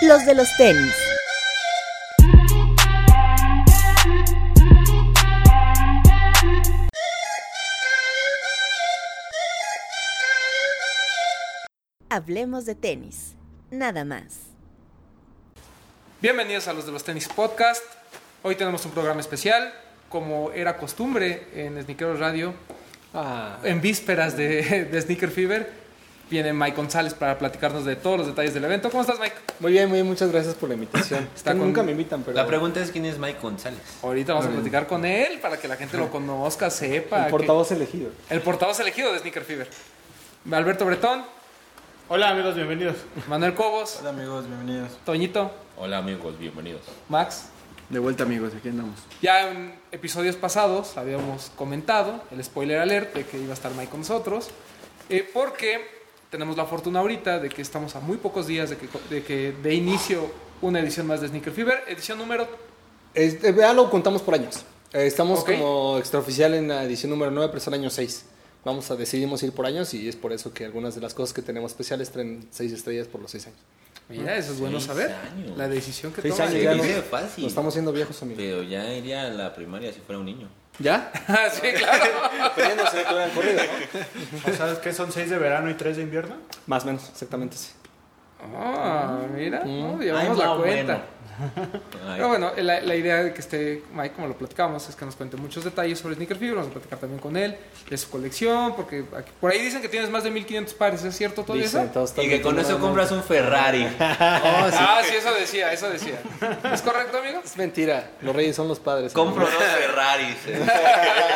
los de los tenis. Hablemos de tenis, nada más. Bienvenidos a los de los tenis podcast. Hoy tenemos un programa especial, como era costumbre en Sneakeros Radio, en vísperas de Sneaker Fever. Viene Mike González para platicarnos de todos los detalles del evento. ¿Cómo estás, Mike? Muy bien, muchas gracias por la invitación. Nunca me invitan, pero... La pregunta es, ¿quién es Mike González? Ahorita vamos a platicar con él para que la gente lo conozca, sepa. El portavoz elegido. El portavoz elegido de Sneaker Fever. Alberto Bretón. Hola, amigos, bienvenidos. Manuel Cobos. Hola, amigos, bienvenidos. Toñito. Hola, amigos, bienvenidos. Max. De vuelta, amigos, aquí andamos. Ya en episodios pasados habíamos comentado el spoiler alert de que iba a estar Mike con nosotros, porque tenemos la fortuna ahorita de que estamos a muy pocos días de que de inicio una edición más de Sneaker Fever, edición número... ya lo contamos por años. Estamos como extraoficial en la edición número 9, pero es el año 6. Decidimos ir por años y es por eso que algunas de las cosas que tenemos especiales traen 6 estrellas por los 6 años. Mira, eso es bueno saber. Años. La decisión que tomas. Ya no estamos siendo viejos, amigos. Pero ya iría a la primaria si fuera un niño. ¿Ya? Sí, claro. Pero ya no se ve corrido, ¿no? O sea, ¿es que son 6 de verano y 3 de invierno? Más o menos, exactamente, sí. Ah, mira, no, llevamos la cuenta. Bueno. Pero bueno, la idea de que esté Mike, como lo platicamos, es que nos cuente muchos detalles sobre Sneaker Fever. Vamos a platicar también con él de su colección, porque aquí, por ahí dicen que tienes más de 1500 pares, ¿es cierto todo eso? Y que con eso compras un Ferrari. Sí, eso decía. ¿Es correcto, amigo? Es mentira, los reyes son los padres. Compro dos Ferraris.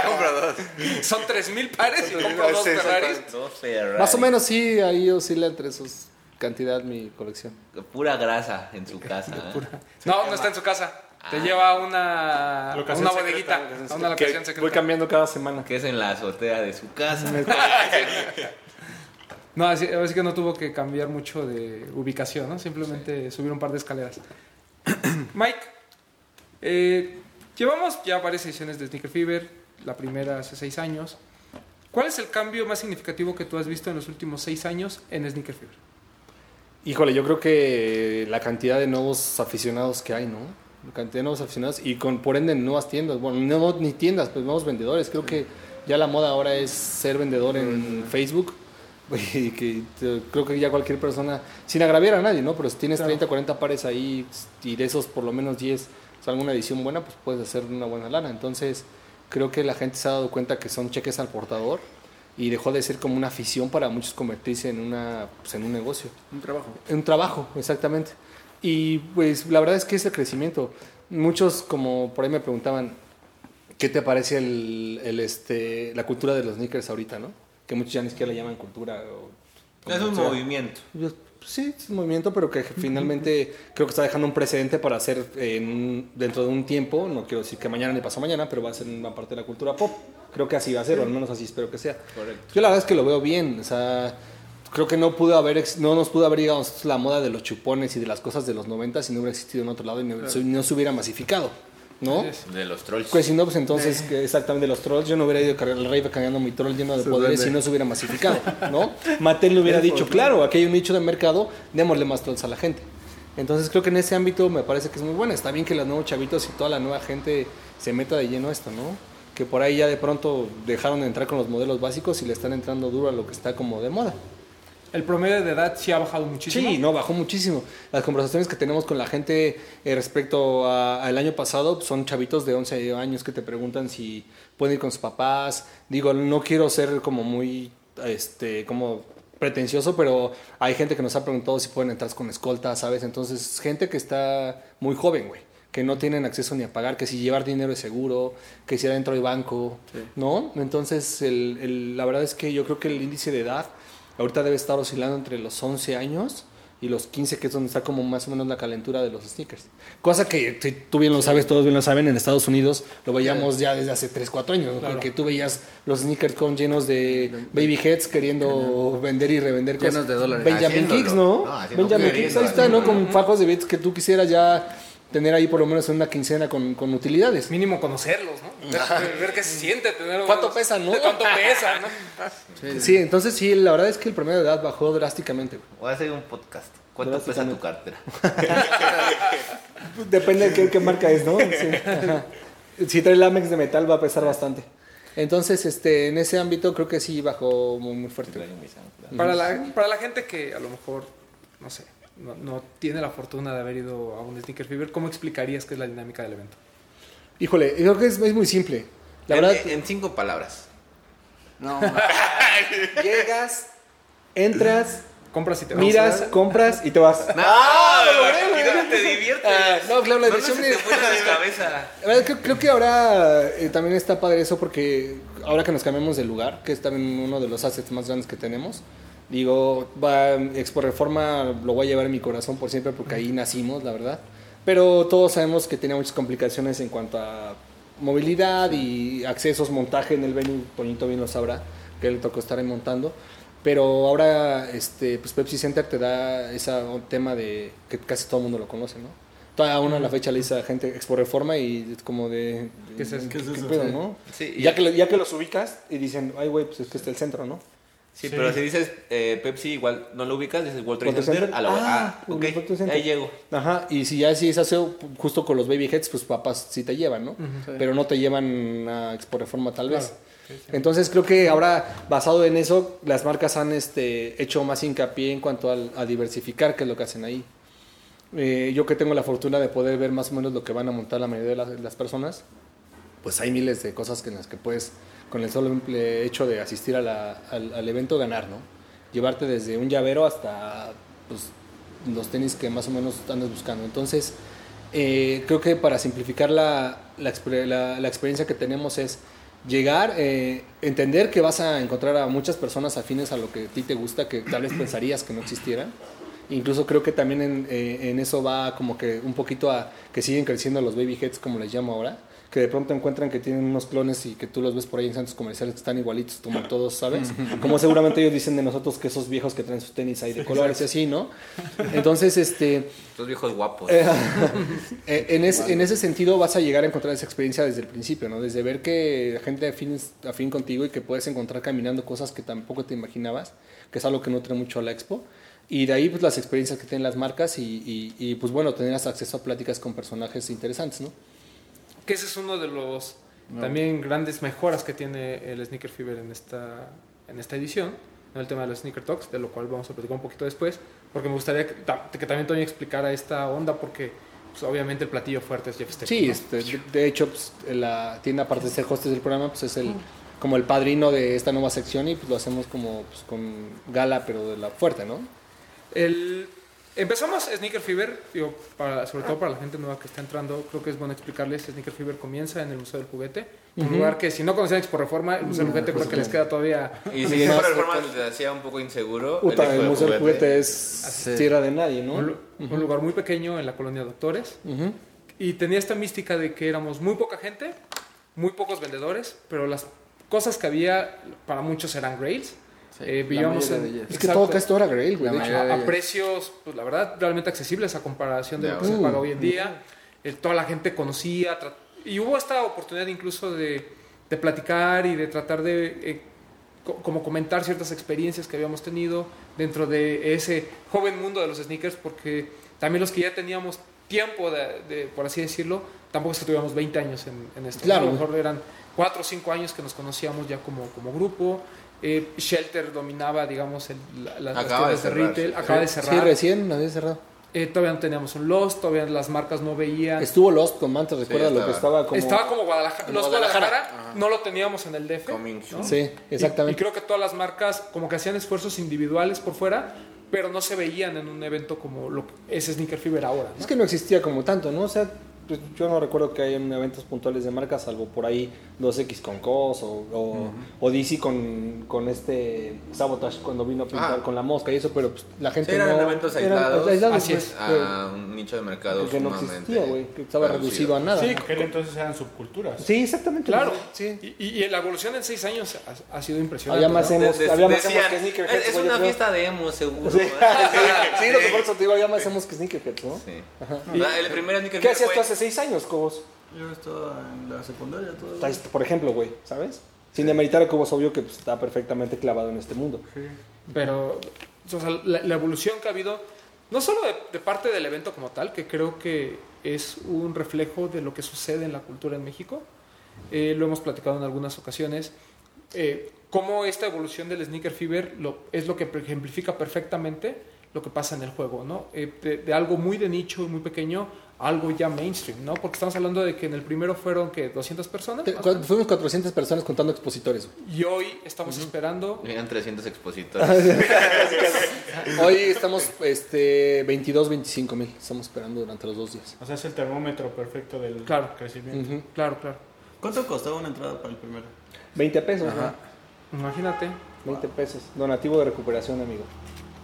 Compro dos. Son 3000 pares y compro dos Ferraris. Más o menos, sí, ahí oscila entre esos cantidad mi colección. Pura grasa en su casa. No está en su casa. Te lleva una bodeguita, a una locación secreta. Voy cambiando cada semana. Que es en la azotea de su casa. No, así que no tuvo que cambiar mucho de ubicación, ¿no? Simplemente subir un par de escaleras. Mike, llevamos ya varias ediciones de Sneaker Fever, la primera hace 6 años. ¿Cuál es el cambio más significativo que tú has visto en los últimos 6 años en Sneaker Fever? Híjole, yo creo que la cantidad de nuevos aficionados que hay, ¿no? La cantidad de nuevos aficionados y por ende nuevas tiendas. Bueno, no ni tiendas, pues nuevos vendedores. Creo que ya la moda ahora es ser vendedor en Facebook. Y que creo que ya cualquier persona, sin agraviar a nadie, ¿no? Pero si tienes 30, 40 pares ahí y de esos por lo menos 10, o sea, alguna edición buena, pues puedes hacer una buena lana. Entonces, creo que la gente se ha dado cuenta que son cheques al portador. Y dejó de ser como una afición para muchos convertirse en un negocio. Un trabajo, exactamente. Y pues la verdad es que es el crecimiento. Muchos como por ahí me preguntaban, ¿qué te parece la cultura de los sneakers ahorita, no? Que muchos ya ni siquiera le llaman cultura. Es un movimiento. Sí, es un movimiento, pero que finalmente creo que está dejando un precedente para hacer dentro de un tiempo, no quiero decir que mañana ni pasó mañana, pero va a ser una parte de la cultura pop. Creo que así va a ser, o al menos así espero que sea. Correcto. Yo la verdad es que lo veo bien, o sea, creo que no nos pudo haber llegado a nosotros la moda de los chupones y de las cosas de los 90 si no hubiera existido en otro lado y no se hubiera masificado, ¿no? De los trolls. Pues si no, pues entonces, exactamente, de los trolls, yo no hubiera ido al rey cargando mi troll lleno de poderes si no se hubiera masificado, ¿no? Mattel le hubiera dicho, claro, aquí hay un nicho de mercado, démosle más trolls a la gente. Entonces creo que en ese ámbito me parece que es muy bueno. Está bien que los nuevos chavitos y toda la nueva gente se meta de lleno a esto, ¿no? Que por ahí ya de pronto dejaron de entrar con los modelos básicos y le están entrando duro a lo que está como de moda. El promedio de edad sí ha bajado muchísimo. Sí, no, bajó muchísimo. Las conversaciones que tenemos con la gente respecto al año pasado son chavitos de 11 años que te preguntan si pueden ir con sus papás. Digo, no quiero ser como muy como pretencioso, pero hay gente que nos ha preguntado si pueden entrar con escolta, ¿sabes? Entonces, gente que está muy joven, güey, que no tienen acceso ni a pagar, que si llevar dinero es seguro, que si adentro hay banco, ¿no? Entonces, la verdad es que yo creo que el índice de edad ahorita debe estar oscilando entre los 11 años y los 15, que es donde está como más o menos la calentura de los sneakers. Cosa que si tú bien lo sabes, todos bien lo saben, en Estados Unidos lo veíamos ya desde hace 3, 4 años, claro. Porque tú veías los SneakerCon llenos de baby heads queriendo vender y revender cosas. Llenos de dólares. Benjamin Kicks, ¿no? Benjamin Kicks, ahí está, ¿no? Con fajos de bits que tú quisieras ya... tener ahí por lo menos una quincena con utilidades. Mínimo conocerlos, ¿no? Ver qué se siente. ¿Cuánto pesan, no? ¿Cuánto pesan, no? Sí, sí, entonces sí, la verdad es que el promedio de edad bajó drásticamente. Voy a hacer un podcast. ¿Cuánto pesa tu cartera? Depende de qué marca es, ¿no? Sí. Si trae lámex de metal va a pesar bastante. Entonces, en ese ámbito creo que sí bajó muy fuerte. Para la gente que a lo mejor, no sé, no tiene la fortuna de haber ido a un Sneaker Fever, ¿cómo explicarías qué es la dinámica del evento? Híjole, yo creo que es muy simple. La verdad, en 5 palabras. No. Llegas, entras, compras y te vas. Miras, compras y te vas. No, no te diviertes. No, claro, la diversión no se te fue de cabeza. Creo que ahora también está padre eso, porque ahora que nos cambiamos de lugar, que es también uno de los assets más grandes que tenemos, digo, Expo Reforma lo voy a llevar en mi corazón por siempre, porque ahí nacimos, la verdad. Pero todos sabemos que tenía muchas complicaciones en cuanto a movilidad y accesos, montaje en el venue. Toñito bien lo sabrá, que le tocó estar ahí montando. Pero ahora pues Pepsi Center te da ese tema de que casi todo el mundo lo conoce, ¿no? Todavía aún a la fecha le dice a la gente Expo Reforma y como de... ¿Qué es eso? Pedo, ¿no? Sí, ya que los ubicas y dicen, ay, güey, pues es que está el centro, ¿no? Sí, pero si dices Pepsi, igual no lo ubicas, dices World Trade Center. Ok, ahí llego. Ajá, y si ya es aseo, justo con los Baby Heads, pues papás sí te llevan, ¿no? Uh-huh. Pero no te llevan a Expo Reforma tal vez. Claro. Entonces creo que ahora, basado en eso, las marcas han hecho más hincapié en cuanto a diversificar, que es lo que hacen ahí. Yo que tengo la fortuna de poder ver más o menos lo que van a montar la mayoría de las personas, pues hay miles de cosas en las que puedes, con el solo hecho de asistir al evento, ganar, ¿no? Llevarte desde un llavero hasta pues, los tenis que más o menos andas buscando. Entonces, creo que para simplificar la experiencia que tenemos es llegar, entender que vas a encontrar a muchas personas afines a lo que a ti te gusta, que tal vez pensarías que no existieran. Incluso creo que también en eso va como que un poquito a que siguen creciendo los baby heads, como les llamo ahora, que de pronto encuentran que tienen unos clones y que tú los ves por ahí en centros comerciales que están igualitos como todos, ¿sabes? Como seguramente ellos dicen de nosotros, que esos viejos que traen sus tenis ahí de colores y así, ¿no? Entonces, los viejos guapos. En ese sentido vas a llegar a encontrar esa experiencia desde el principio, ¿no? Desde ver que gente afín contigo y que puedes encontrar caminando cosas que tampoco te imaginabas, que es algo que nutre mucho a la expo. Y de ahí, pues, las experiencias que tienen las marcas y pues, bueno, tener acceso a pláticas con personajes interesantes, ¿no? Que ese es uno de los también grandes mejoras que tiene el Sneaker Fever en esta edición, ¿no? El tema de los Sneaker Talks, de lo cual vamos a platicar un poquito después, porque me gustaría que también Tony explicara esta onda, porque pues, obviamente el platillo fuerte es Jeff Staple. Sí, ¿no? De hecho, pues, la tienda, aparte de ser host del programa, pues es como el padrino de esta nueva sección y pues lo hacemos como pues, con gala, pero de la fuerte, ¿no? Empezamos Sneaker Fever, digo, sobre todo para la gente nueva que está entrando, creo que es bueno explicarles que Sneaker Fever comienza en el Museo del Juguete, un lugar que si no conocían Expo Reforma, el Museo del Juguete creo que les queda todavía... Y si Expo Reforma les hacía un poco inseguro... el Museo del Juguete es tierra de nadie, ¿no? Un lugar muy pequeño en la colonia Doctores, y tenía esta mística de que éramos muy poca gente, muy pocos vendedores, pero las cosas que había para muchos eran grails. Sí, es que todo esto era Grail, güey. A precios, pues la verdad, realmente accesibles a comparación de lo que se paga hoy en día. Toda la gente conocía. Y hubo esta oportunidad incluso de platicar y de tratar de como comentar ciertas experiencias que habíamos tenido dentro de ese joven mundo de los sneakers, porque también los que ya teníamos tiempo, por así decirlo, tampoco es que tuviéramos 20 años en esto. Claro. A lo mejor eran 4 o 5 años que nos conocíamos ya como grupo. Shelter dominaba, digamos, las tiendas de retail. Acaba de cerrar. Sí, recién lo había cerrado. Todavía no teníamos un Lost, todavía las marcas no veían. Estuvo Lost con Mantas, recuerda lo que estaba como... Estaba como Guadalajara. Los Guadalajara no lo teníamos en el DF, ¿no? Sí, exactamente. Y creo que todas las marcas como que hacían esfuerzos individuales por fuera, pero no se veían en un evento como lo que es Sneaker Fever ahora, ¿no? Es que no existía como tanto, ¿no? O sea, pues, yo no recuerdo que hayan eventos puntuales de marcas, salvo por ahí 2X con Cos o DC con este Sabotage cuando vino a pintar con la mosca y eso, pero pues, la gente sí, eran eventos aislados, así pues, es, a un nicho de mercado que no existía, güey, que estaba reducido a nada. Sí, que entonces eran subculturas. Sí, exactamente. Claro, sí. Y la evolución en 6 años ha sido impresionante. Había más emos, que sneakerheads. Es una fiesta de emos, seguro. Sí, lo que por eso te digo, había más emos que sneakerheads, ¿no? Sí. El primer sneakerhead. ¿Qué hacías tú hace 6 años, Cobos? Yo estaba en la secundaria todavía. Por ejemplo, güey, ¿sabes? Sin demeritar a Cobos, obvio que pues, está perfectamente clavado en este mundo. Sí. Pero, o sea, la evolución que ha habido, no solo de parte del evento como tal, que creo que es un reflejo de lo que sucede en la cultura en México. Lo hemos platicado en algunas ocasiones. Cómo esta evolución del Sneaker Fever es lo que ejemplifica perfectamente lo que pasa en el juego, ¿no? De algo muy de nicho y muy pequeño, algo ya mainstream, ¿no? Porque estamos hablando de que en el primero fueron, ¿qué? ¿200 personas? Fuimos 400 personas contando expositores. Y hoy estamos esperando... Eran 300 expositores. Hoy estamos 22, 25 mil. Estamos esperando durante los 2 días. O sea, es el termómetro perfecto del crecimiento. Claro. ¿Cuánto costaba una entrada para el primero? 20 pesos. Ajá. ¿No? Imagínate. 20 pesos. Donativo de recuperación, amigo.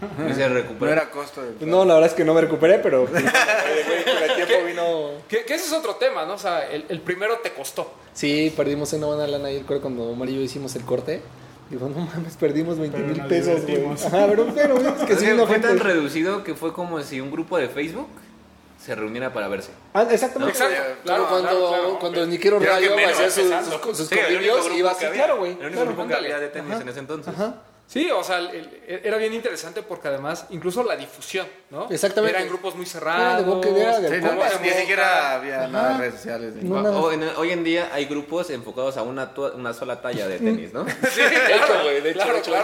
¿Y se recuperó? ¿No era costo de entrada? No, la verdad es que no me recuperé, pero con el tiempo vino... Que ese es otro tema, ¿no? O sea, el primero te costó. Sí, perdimos una buena lana ayer cuando Omar y yo hicimos el corte. Digo, no mames, perdimos 20 mil pesos, güey. Ajá, pero es que sí, no fue tan reducido que fue como si un grupo de Facebook se reuniera para verse. Ah, exactamente. ¿No? Exacto. Claro, cuando Niquero Radio hacía sus convivios y iba así, claro, güey. Era el único grupo que había de tenis en ese entonces. Ajá. Sí, o sea, era bien interesante porque además, incluso la difusión, ¿no? Exactamente. Eran grupos muy cerrados. Ni siquiera había nada de redes sociales. Hoy en día hay grupos enfocados a una sola talla de tenis, ¿no? Sí, de hecho.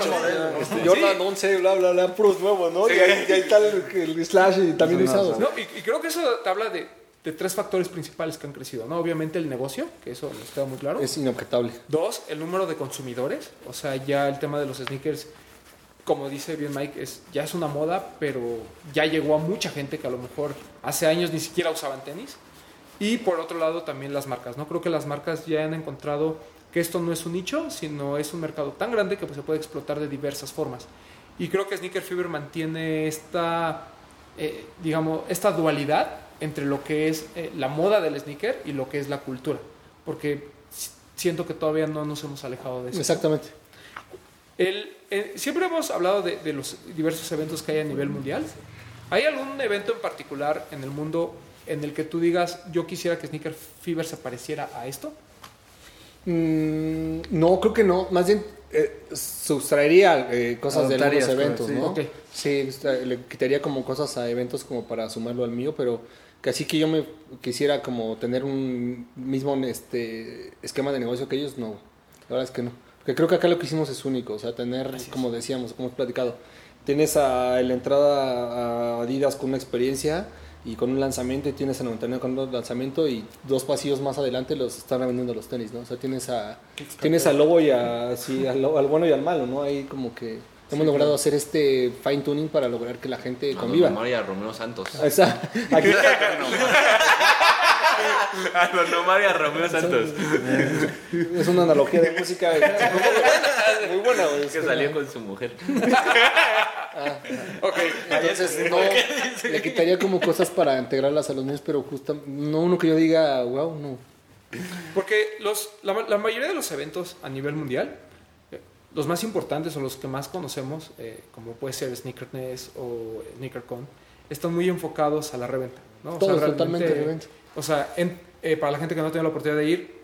Jordan 11, bla, bla, bla, puros nuevos, ¿no? Sí. Y ahí está el slash y también lo usado. No, y creo que eso te habla de 3 factores principales que han crecido, ¿no? Obviamente el negocio, que eso nos queda muy claro. Es inobjetable. 2, el número de consumidores. O sea, ya el tema de los sneakers, como dice bien Mike, ya es una moda, pero ya llegó a mucha gente que a lo mejor hace años ni siquiera usaban tenis. Y por otro lado también las marcas, ¿no? Creo que las marcas ya han encontrado que esto no es un nicho, sino es un mercado tan grande que pues, se puede explotar de diversas formas. Y creo que Sneaker Fever mantiene esta dualidad entre lo que es la moda del sneaker y lo que es la cultura, porque siento que todavía no nos hemos alejado de eso. Exactamente. Siempre hemos hablado de los diversos eventos que hay a nivel mundial. ¿Hay algún evento en particular en el mundo en el que tú digas, yo quisiera que Sneaker Fever se pareciera a esto? No, creo que no. Más bien sustraería cosas de algunos eventos, ¿no? Okay. Sí, le quitaría como cosas a eventos como para sumarlo al mío, pero que así que yo me quisiera como tener un mismo esquema de negocio que ellos, no. La verdad es que no. Porque creo que acá lo que hicimos es único, o sea, tener, como decíamos, como hemos platicado, tienes en la entrada a Adidas con una experiencia y con un lanzamiento, y tienes a 99 con un lanzamiento y 2 pasillos más adelante los están revendiendo los tenis, ¿no? O sea, tienes al lobo y al bueno y al malo, ¿no? Ahí como que hemos logrado hacer este fine tuning para lograr que la gente conviva. María Romero Santos. Exacto. Aquí a los Nomaria Romeo Santos. Es una analogía de música muy buena, güey. Que salió con su mujer. Okay. Entonces no le quitaría como cosas para integrarlas a los niños, pero justo no uno que yo diga, wow, no. Porque la mayoría de los eventos a nivel mundial, los más importantes o los que más conocemos, como puede ser Sneaker Nest o SneakerCon, están muy enfocados a la reventa, ¿no? Todos, o sea, totalmente reventa. O sea, para la gente que no tiene la oportunidad de ir,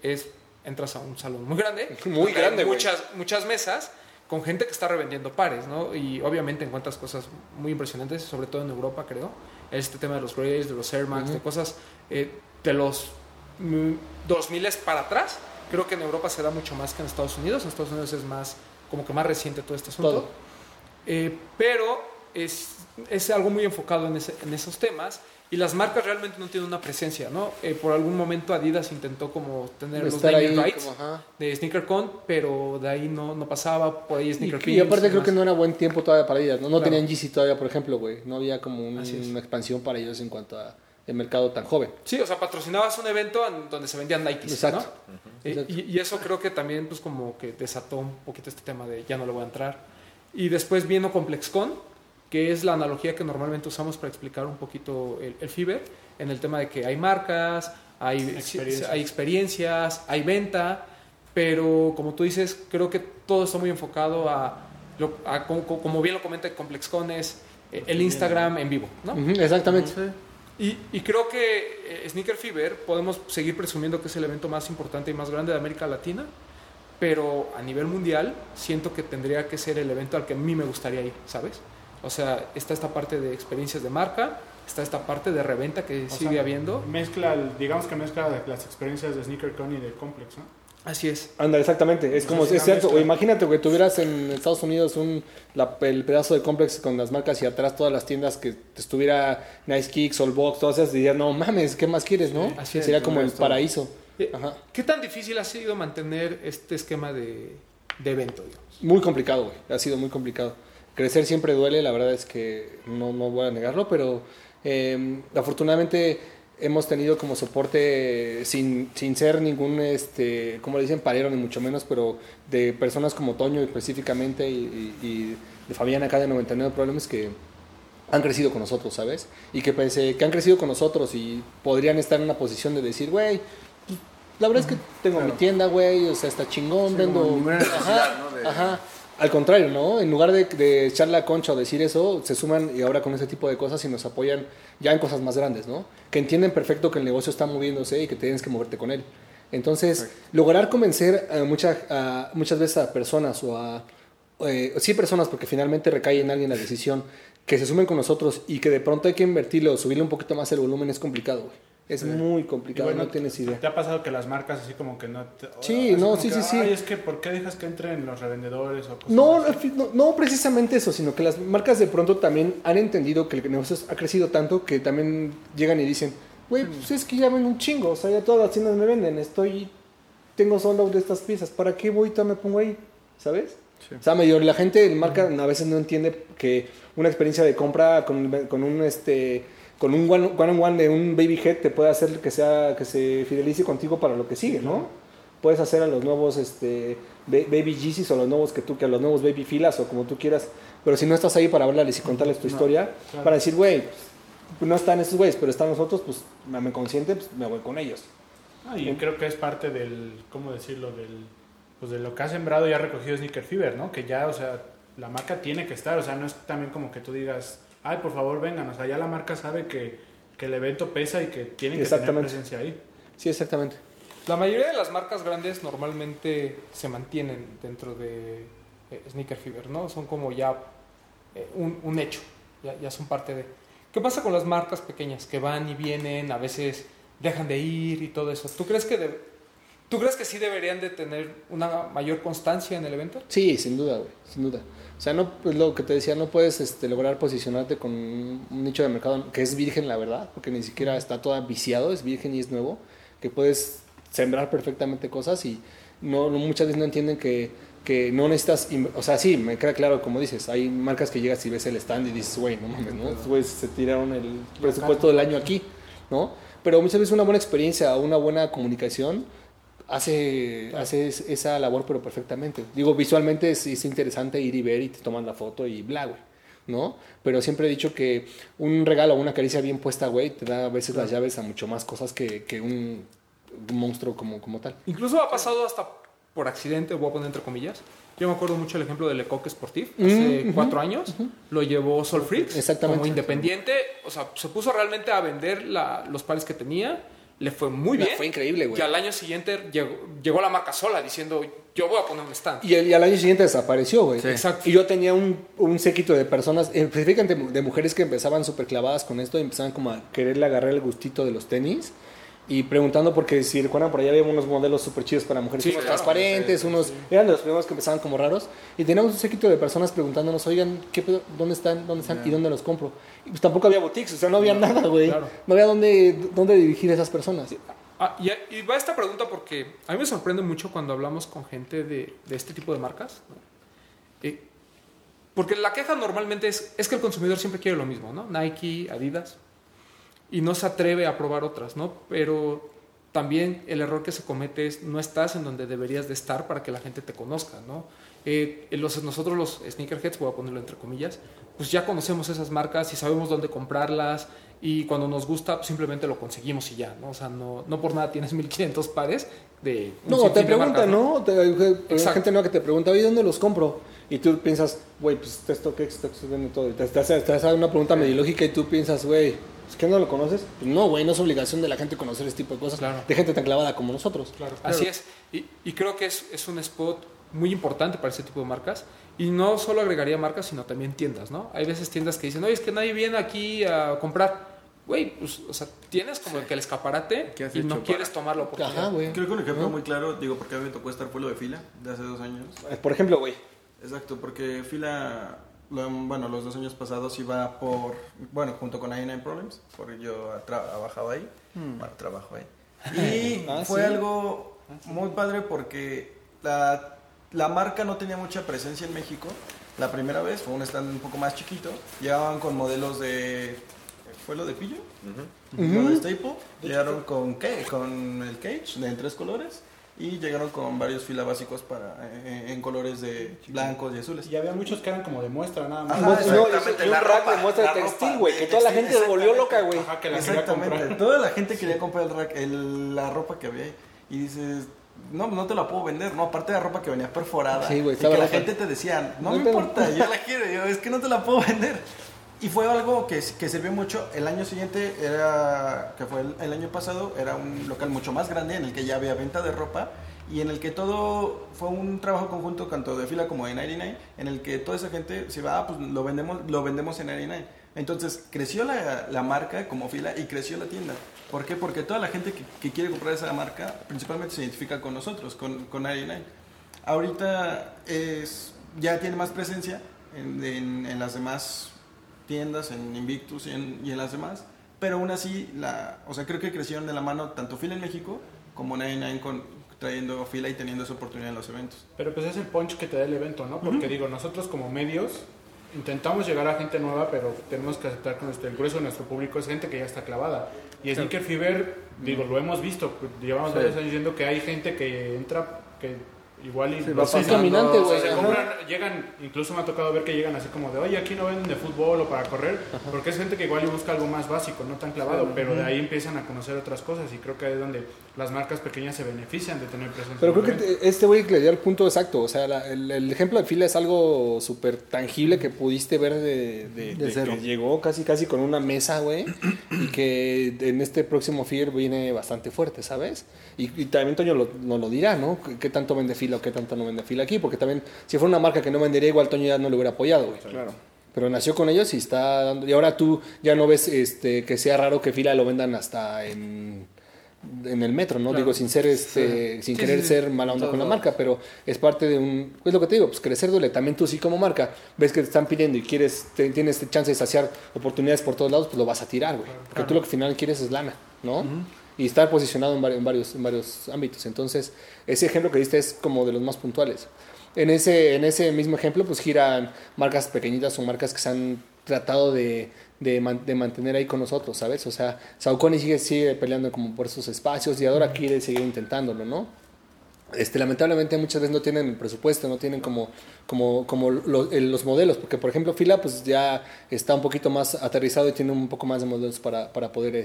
entras a un salón muy grande. Muy grande, güey. Muchas mesas con gente que está revendiendo pares, ¿no? Y obviamente encuentras cosas muy impresionantes, sobre todo en Europa, creo. Este tema de los Grays, de los Air Max, de cosas de los 2000 para atrás. Creo que en Europa se da mucho más que en Estados Unidos. En Estados Unidos es más, como que más reciente todo este asunto. Todo. Pero es algo muy enfocado en esos temas. Y las marcas realmente no tienen una presencia, ¿no? Por algún momento Adidas intentó como tener los naming rights de SneakerCon, pero de ahí no pasaba, por ahí Sneaker Pins. Y aparte creo que no era buen tiempo todavía para Adidas, ¿no? No tenían Yeezy todavía, por ejemplo, güey. No había como una expansión para ellos en cuanto a de mercado tan joven. Sí, o sea, patrocinabas un evento donde se vendían Nikes. Exacto. ¿No? Exacto. Y eso creo que también pues como que desató un poquito este tema de ya no le voy a entrar. Y después vino ComplexCon, que es la analogía que normalmente usamos para explicar un poquito el Fever, en el tema de que hay marcas, hay experiencias, hay venta, pero como tú dices, creo que todo está muy enfocado a como bien lo comenta ComplexCon, es el Instagram en vivo, ¿no? Exactamente. Y creo que Sneaker Fever podemos seguir presumiendo que es el evento más importante y más grande de América Latina, pero a nivel mundial siento que tendría que ser el evento al que a mí me gustaría ir, ¿sabes? O sea, está esta parte de experiencias de marca, está esta parte de reventa que sigue habiendo. Digamos que mezcla las experiencias de SneakerCon y de Complex, ¿no? Así es. Anda, exactamente. Es como, es cierto. O imagínate que tuvieras en Estados Unidos el pedazo de Complex con las marcas y atrás todas las tiendas que estuviera Nice Kicks, Allbox, todas esas, dirías, no mames, ¿qué más quieres, no? Así es. Sería como el paraíso. Ajá. ¿Qué tan difícil ha sido mantener este esquema de evento, digamos? Muy complicado, güey. Ha sido muy complicado. Crecer siempre duele, la verdad es que no voy a negarlo, pero afortunadamente hemos tenido como soporte sin ser ningún, como le dicen, parero ni mucho menos, pero de personas como Toño específicamente y de Fabián acá de 99 Problemas que han crecido con nosotros, ¿sabes? Y que pensé que han crecido con nosotros y podrían estar en una posición de decir, güey, la verdad es que tengo mi tienda, güey, o sea, está chingón, vendo... Al contrario, ¿no? En lugar de echar la concha o decir eso, se suman y ahora con ese tipo de cosas y nos apoyan ya en cosas más grandes, ¿no? Que entienden perfecto que el negocio está moviéndose y que tienes que moverte con él. Entonces, lograr convencer muchas veces a personas o a... sí, personas, porque finalmente recae en alguien la decisión, que se sumen con nosotros y que de pronto hay que invertirle o subirle un poquito más el volumen es complicado, güey. Es muy complicado, bueno, no tienes idea. ¿Te ha pasado que las marcas así como que no... Sí. Ay, es que ¿por qué dejas que entren los revendedores o cosas así? No precisamente eso, sino que las marcas de pronto también han entendido que el negocio ha crecido tanto que también llegan y dicen, güey, pues es que ya ven un chingo, o sea, ya todas las tiendas me venden, tengo solo de estas piezas, ¿para qué voy y me pongo ahí? ¿Sabes? Sí. O sea, la gente, la marca a veces no entiende que una experiencia de compra con un one-on-one de un baby head te puede hacer que se fidelice contigo para lo que sigue, ¿no? Puedes hacer a los nuevos baby Yeezys o a los nuevos baby Filas o como tú quieras, pero si no estás ahí para hablarles y contarles tu historia, claro, para decir, güey, pues, no están estos güeyes, pero están nosotros, pues me consienten, pues me voy con ellos. Y creo que es parte de lo que ha sembrado y ha recogido Sneaker Fever, ¿no? Que ya, o sea, la marca tiene que estar, o sea, no es también como que tú digas... Ay, por favor, vengan. O sea, ya la marca sabe que el evento pesa y que tienen que tener presencia ahí. Sí, exactamente. La mayoría de las marcas grandes normalmente se mantienen dentro de Sneaker Fever, ¿no? Son como ya un hecho. Ya son parte de... ¿Qué pasa con las marcas pequeñas que van y vienen, a veces dejan de ir y todo eso? ¿Tú crees que sí deberían de tener una mayor constancia en el evento? Sí, sin duda, güey, sin duda. O sea, no, pues lo que te decía, no puedes lograr posicionarte con un nicho de mercado que es virgen, la verdad, porque ni siquiera está todo viciado, es virgen y es nuevo, que puedes sembrar perfectamente cosas y no muchas veces no entienden que no necesitas... O sea, sí, me queda claro, como dices, hay marcas que llegas y ves el stand y dices, güey, no mames, ¿no? Estos güeyes se tiraron el presupuesto del año aquí, ¿no? Pero muchas veces una buena experiencia, una buena comunicación... Hace esa labor, pero perfectamente. Digo, visualmente es interesante ir y ver y te toman la foto y bla, güey, ¿no? Pero siempre he dicho que un regalo o una caricia bien puesta, güey, te da a veces las llaves a mucho más cosas que un monstruo como tal. Incluso ha pasado hasta por accidente, voy a poner entre comillas. Yo me acuerdo mucho el ejemplo de Lecoq Sportif. Hace 4 años lo llevó Sol Freaks como independiente. O sea, se puso realmente a vender los pares que tenía. Le fue muy bien. Fue increíble, güey. Y al año siguiente llegó la marca sola diciendo, yo voy a poner un stand. Y al año siguiente desapareció, güey. Sí. Exacto. Y yo tenía un séquito de personas, específicamente de mujeres que empezaban súper clavadas con esto y empezaban como a quererle agarrar el gustito de los tenis y preguntando porque si recuerdan por allá había unos modelos súper chidos para mujeres, sí, claro, transparentes, unos eran de los primeros que empezaban como raros y teníamos un séquito de personas preguntándonos, oigan, ¿qué pedo? ¿Dónde están? Yeah. ¿Y dónde los compro? Y pues tampoco había boutiques, o sea, no había nada, güey. Claro. No había dónde dirigir a esas personas. Y va esta pregunta porque a mí me sorprende mucho cuando hablamos con gente de este tipo de marcas, ¿no? Porque la queja normalmente es que el consumidor siempre quiere lo mismo, ¿no? Nike, Adidas. y no se atreve a probar otras, ¿no? Pero también el error que se comete es no estás en donde deberías de estar para que la gente te conozca, ¿no? Nosotros los sneakerheads, voy a ponerlo entre comillas, pues ya conocemos esas marcas y sabemos dónde comprarlas, y cuando nos gusta pues simplemente lo conseguimos y ya, ¿no? O sea, no por nada tienes 1500 pares de... No, te preguntan, ¿no? Hay gente nueva que te pregunta, oye, ¿dónde los compro? Y tú piensas, güey, pues esto que está sucediendo todo, te hace una pregunta mediológica y tú piensas, güey, ¿es que no lo conoces? Pues no, güey, no es obligación de la gente conocer este tipo de cosas, claro, de gente tan clavada como nosotros. Claro. Así es, y creo que es un spot muy importante para este tipo de marcas, y no solo agregaría marcas, sino también tiendas, ¿no? Hay veces tiendas que dicen, oye, es que nadie viene aquí a comprar. Güey, pues, o sea, tienes como el escaparate y no quieres tomar la oportunidad. Ajá, creo que un ejemplo muy claro, digo, porque a mí me tocó estar por lo de Fila de hace 2 años. Por ejemplo, güey. Exacto, porque Fila, bueno, los 2 años pasados iba por, bueno, junto con 99 Problems, porque yo trabajaba ahí, bueno, trabajo ahí. Y fue algo muy padre porque la marca no tenía mucha presencia en México. La primera vez fue un stand un poco más chiquito. Llegaban con modelos de... ¿Fue lo de Pillo? Lo de Staple. Llegaron con el Cage en 3 colores. Y llegaron con varios Fila básicos en colores de blancos y azules. Y había muchos que eran como de muestra, nada más. Ajá, exactamente. No, un rack de muestra de textil, güey, que toda la gente se volvió loca, güey. Exactamente. Toda la gente quería comprar el rack, la ropa que había ahí. Y dices... No te la puedo vender, no, aparte de la ropa que venía perforada, sí, wey, y que la gente te decía, no me importa, yo la quiero, yo, es que no te la puedo vender. Y fue algo que sirvió mucho. El año siguiente, que fue el año pasado, era un local mucho más grande en el que ya había venta de ropa y en el que todo fue un trabajo conjunto, tanto de Fila como de 99, en el que toda esa gente se iba, pues lo vendemos en 99. Entonces creció la marca como Fila y creció la tienda. ¿Por qué? Porque toda la gente que quiere comprar esa marca principalmente se identifica con nosotros, con 99. Ahorita ya tiene más presencia en las demás tiendas, en Invictus y en las demás, pero aún así, o sea, creo que crecieron de la mano tanto Fila en México como 99 trayendo Fila y teniendo esa oportunidad en los eventos. Pero pues es el punch que te da el evento, ¿no? Porque digo, nosotros como medios... intentamos llegar a gente nueva, pero tenemos que aceptar que el grueso de nuestro público es gente que ya está clavada. Y Sneaker Fever, digo, lo hemos visto, llevamos varios años diciendo que hay gente que entra, que igual y va pasando, caminante, güey, se compran, llegan, incluso me ha tocado ver que llegan así como de, oye, aquí no venden de fútbol o para correr, porque es gente que igual busca algo más básico, no tan clavado, pero de ahí empiezan a conocer otras cosas y creo que es donde las marcas pequeñas se benefician de tener presencia. Pero creo que este güey le dio el punto exacto, o sea, el ejemplo de Fila es algo súper tangible que pudiste ver de cero. Que llegó casi con una mesa, güey, y que en este próximo Fear viene bastante fuerte, ¿sabes? Y también Toño nos lo dirá, ¿no? ¿Qué tanto vende Fila? ¿O qué tanto no vende Fila aquí? Porque también, si fuera una marca que no vendería, igual Toño ya no lo hubiera apoyado, güey. Claro. Pero nació con ellos y está dando... Y ahora tú ya no ves que sea raro que Fila lo vendan hasta en el metro, ¿no? Claro. Digo, sin ser sin querer ser mala onda con la marca, pero es parte de un... Es lo que te digo, pues crecer duele. También tú sí como marca ves que te están pidiendo y quieres tienes chance de saciar oportunidades por todos lados, pues lo vas a tirar, güey. Porque tú lo que al final quieres es lana, ¿no? Y estar posicionado en varios ámbitos. Entonces, ese ejemplo que diste es como de los más puntuales. En ese mismo ejemplo, pues giran marcas pequeñitas o marcas que se han tratado de mantener ahí con nosotros, ¿sabes? O sea, Saucony sigue peleando como por esos espacios y Adora quiere seguir intentándolo, ¿no? Lamentablemente muchas veces no tienen el presupuesto, no tienen como los modelos, porque por ejemplo Fila pues ya está un poquito más aterrizado y tiene un poco más de modelos para poder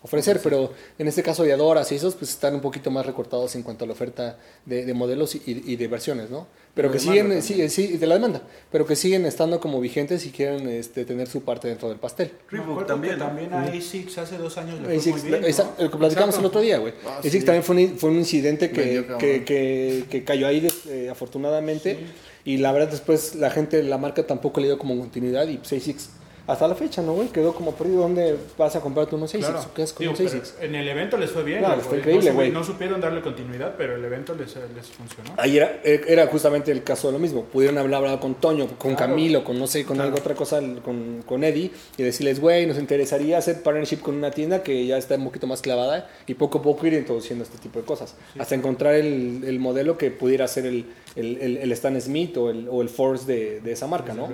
ofrecer, pero en este caso de Adoras y esos pues están un poquito más recortados en cuanto a la oferta de modelos y de versiones, ¿no? Pero que siguen, sí, de la demanda, pero que siguen estando como vigentes y quieren tener su parte dentro del pastel. Reebok también a ASICS hace 2 años le fue muy bien, ¿no? Lo que platicamos el otro día, güey. ASICS también fue un incidente que cayó ahí afortunadamente, y la verdad después la gente, la marca tampoco le dio como continuidad y pues ASICS hasta la fecha, ¿no, güey? Quedó como perdido. ¿Dónde vas a comprar tú unos ASICS? Claro. ¿Qué es con unos ASICS? En el evento les fue bien. Claro, fue increíble, güey. No supieron darle continuidad, pero el evento les funcionó. Ahí era justamente el caso de lo mismo. Pudieron haber hablado con Toño, con Camilo, con no sé, con algo otra cosa, con Eddie, y decirles, güey, nos interesaría hacer partnership con una tienda que ya está un poquito más clavada y poco a poco ir introduciendo este tipo de cosas. Sí. Hasta encontrar el modelo que pudiera ser el Stan Smith o el Force de esa marca, ¿no?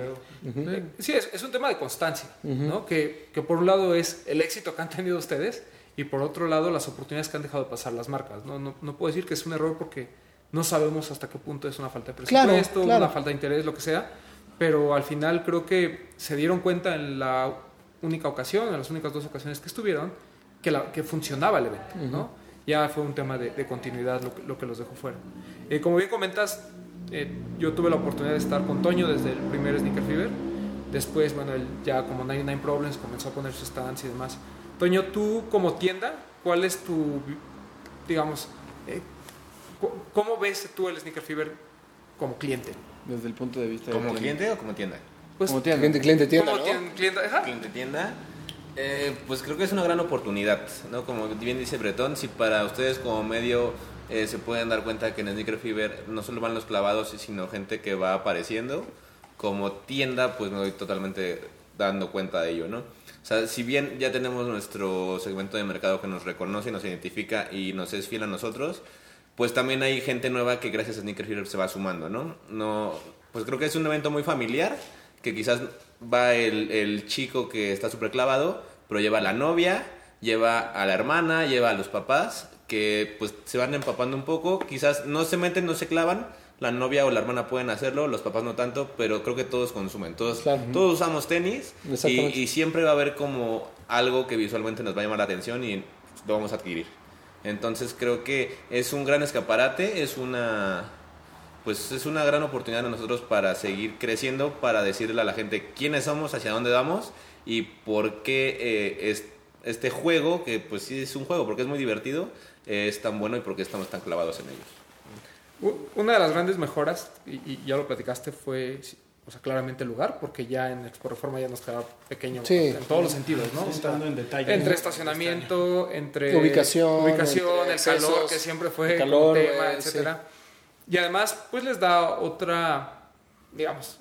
Sí, es un tema de constancia. constancia, ¿no? Que por un lado es el éxito que han tenido ustedes y por otro lado las oportunidades que han dejado de pasar las marcas. No puedo decir que es un error porque no sabemos hasta qué punto es una falta de presupuesto, una falta de interés, lo que sea, pero al final creo que se dieron cuenta en la única ocasión, en las únicas dos ocasiones que estuvieron, que funcionaba el evento, ¿no? Ya fue un tema de continuidad lo que los dejó fuera. Como bien comentas, yo tuve la oportunidad de estar con Toño desde el primer Sneaker Fever. Después, bueno, él ya como 99 Problems comenzó a poner sus stands y demás. Toño, tú como tienda, ¿cuál es tu, digamos, cómo ves tú el Sneaker Fever como cliente? Desde el punto de vista de... ¿Como cliente o como tienda? Pues, como tienda, cliente-tienda, ¿no? Cliente-tienda. Pues creo que es una gran oportunidad, ¿no? Como bien dice Bretón, si para ustedes como medio se pueden dar cuenta que en Sneaker Fever no solo van los clavados, sino gente que va apareciendo, como tienda pues me doy totalmente dando cuenta de ello, ¿no? O sea, si bien ya tenemos nuestro segmento de mercado que nos reconoce, nos identifica y nos es fiel a nosotros, pues también hay gente nueva que gracias a Sneaker Fever se va sumando, ¿no? No, pues creo que es un evento muy familiar, que quizás va el chico que está súper clavado, pero lleva a la novia, lleva a la hermana, lleva a los papás, que pues se van empapando un poco, quizás no se meten, no se clavan, la novia o la hermana pueden hacerlo, los papás no tanto, pero creo que todos consumen, todos usamos tenis y siempre va a haber como algo que visualmente nos va a llamar la atención y lo vamos a adquirir. Entonces creo que es un gran escaparate, es una gran oportunidad de nosotros para seguir creciendo, para decirle a la gente quiénes somos, hacia dónde vamos y por qué este juego, que pues sí es un juego, porque es muy divertido, es tan bueno y por qué estamos tan clavados en ellos. Una de las grandes mejoras, y ya lo platicaste, fue, o sea, claramente el lugar, porque ya en Expo Reforma ya nos quedaba pequeño, sí, en todos los sentidos, ¿no? Sí, está, en detalle, entre estacionamiento, entre ubicación, el excesos, calor, que siempre fue un tema, etcétera. Sí. Y además, pues les da otra, digamos,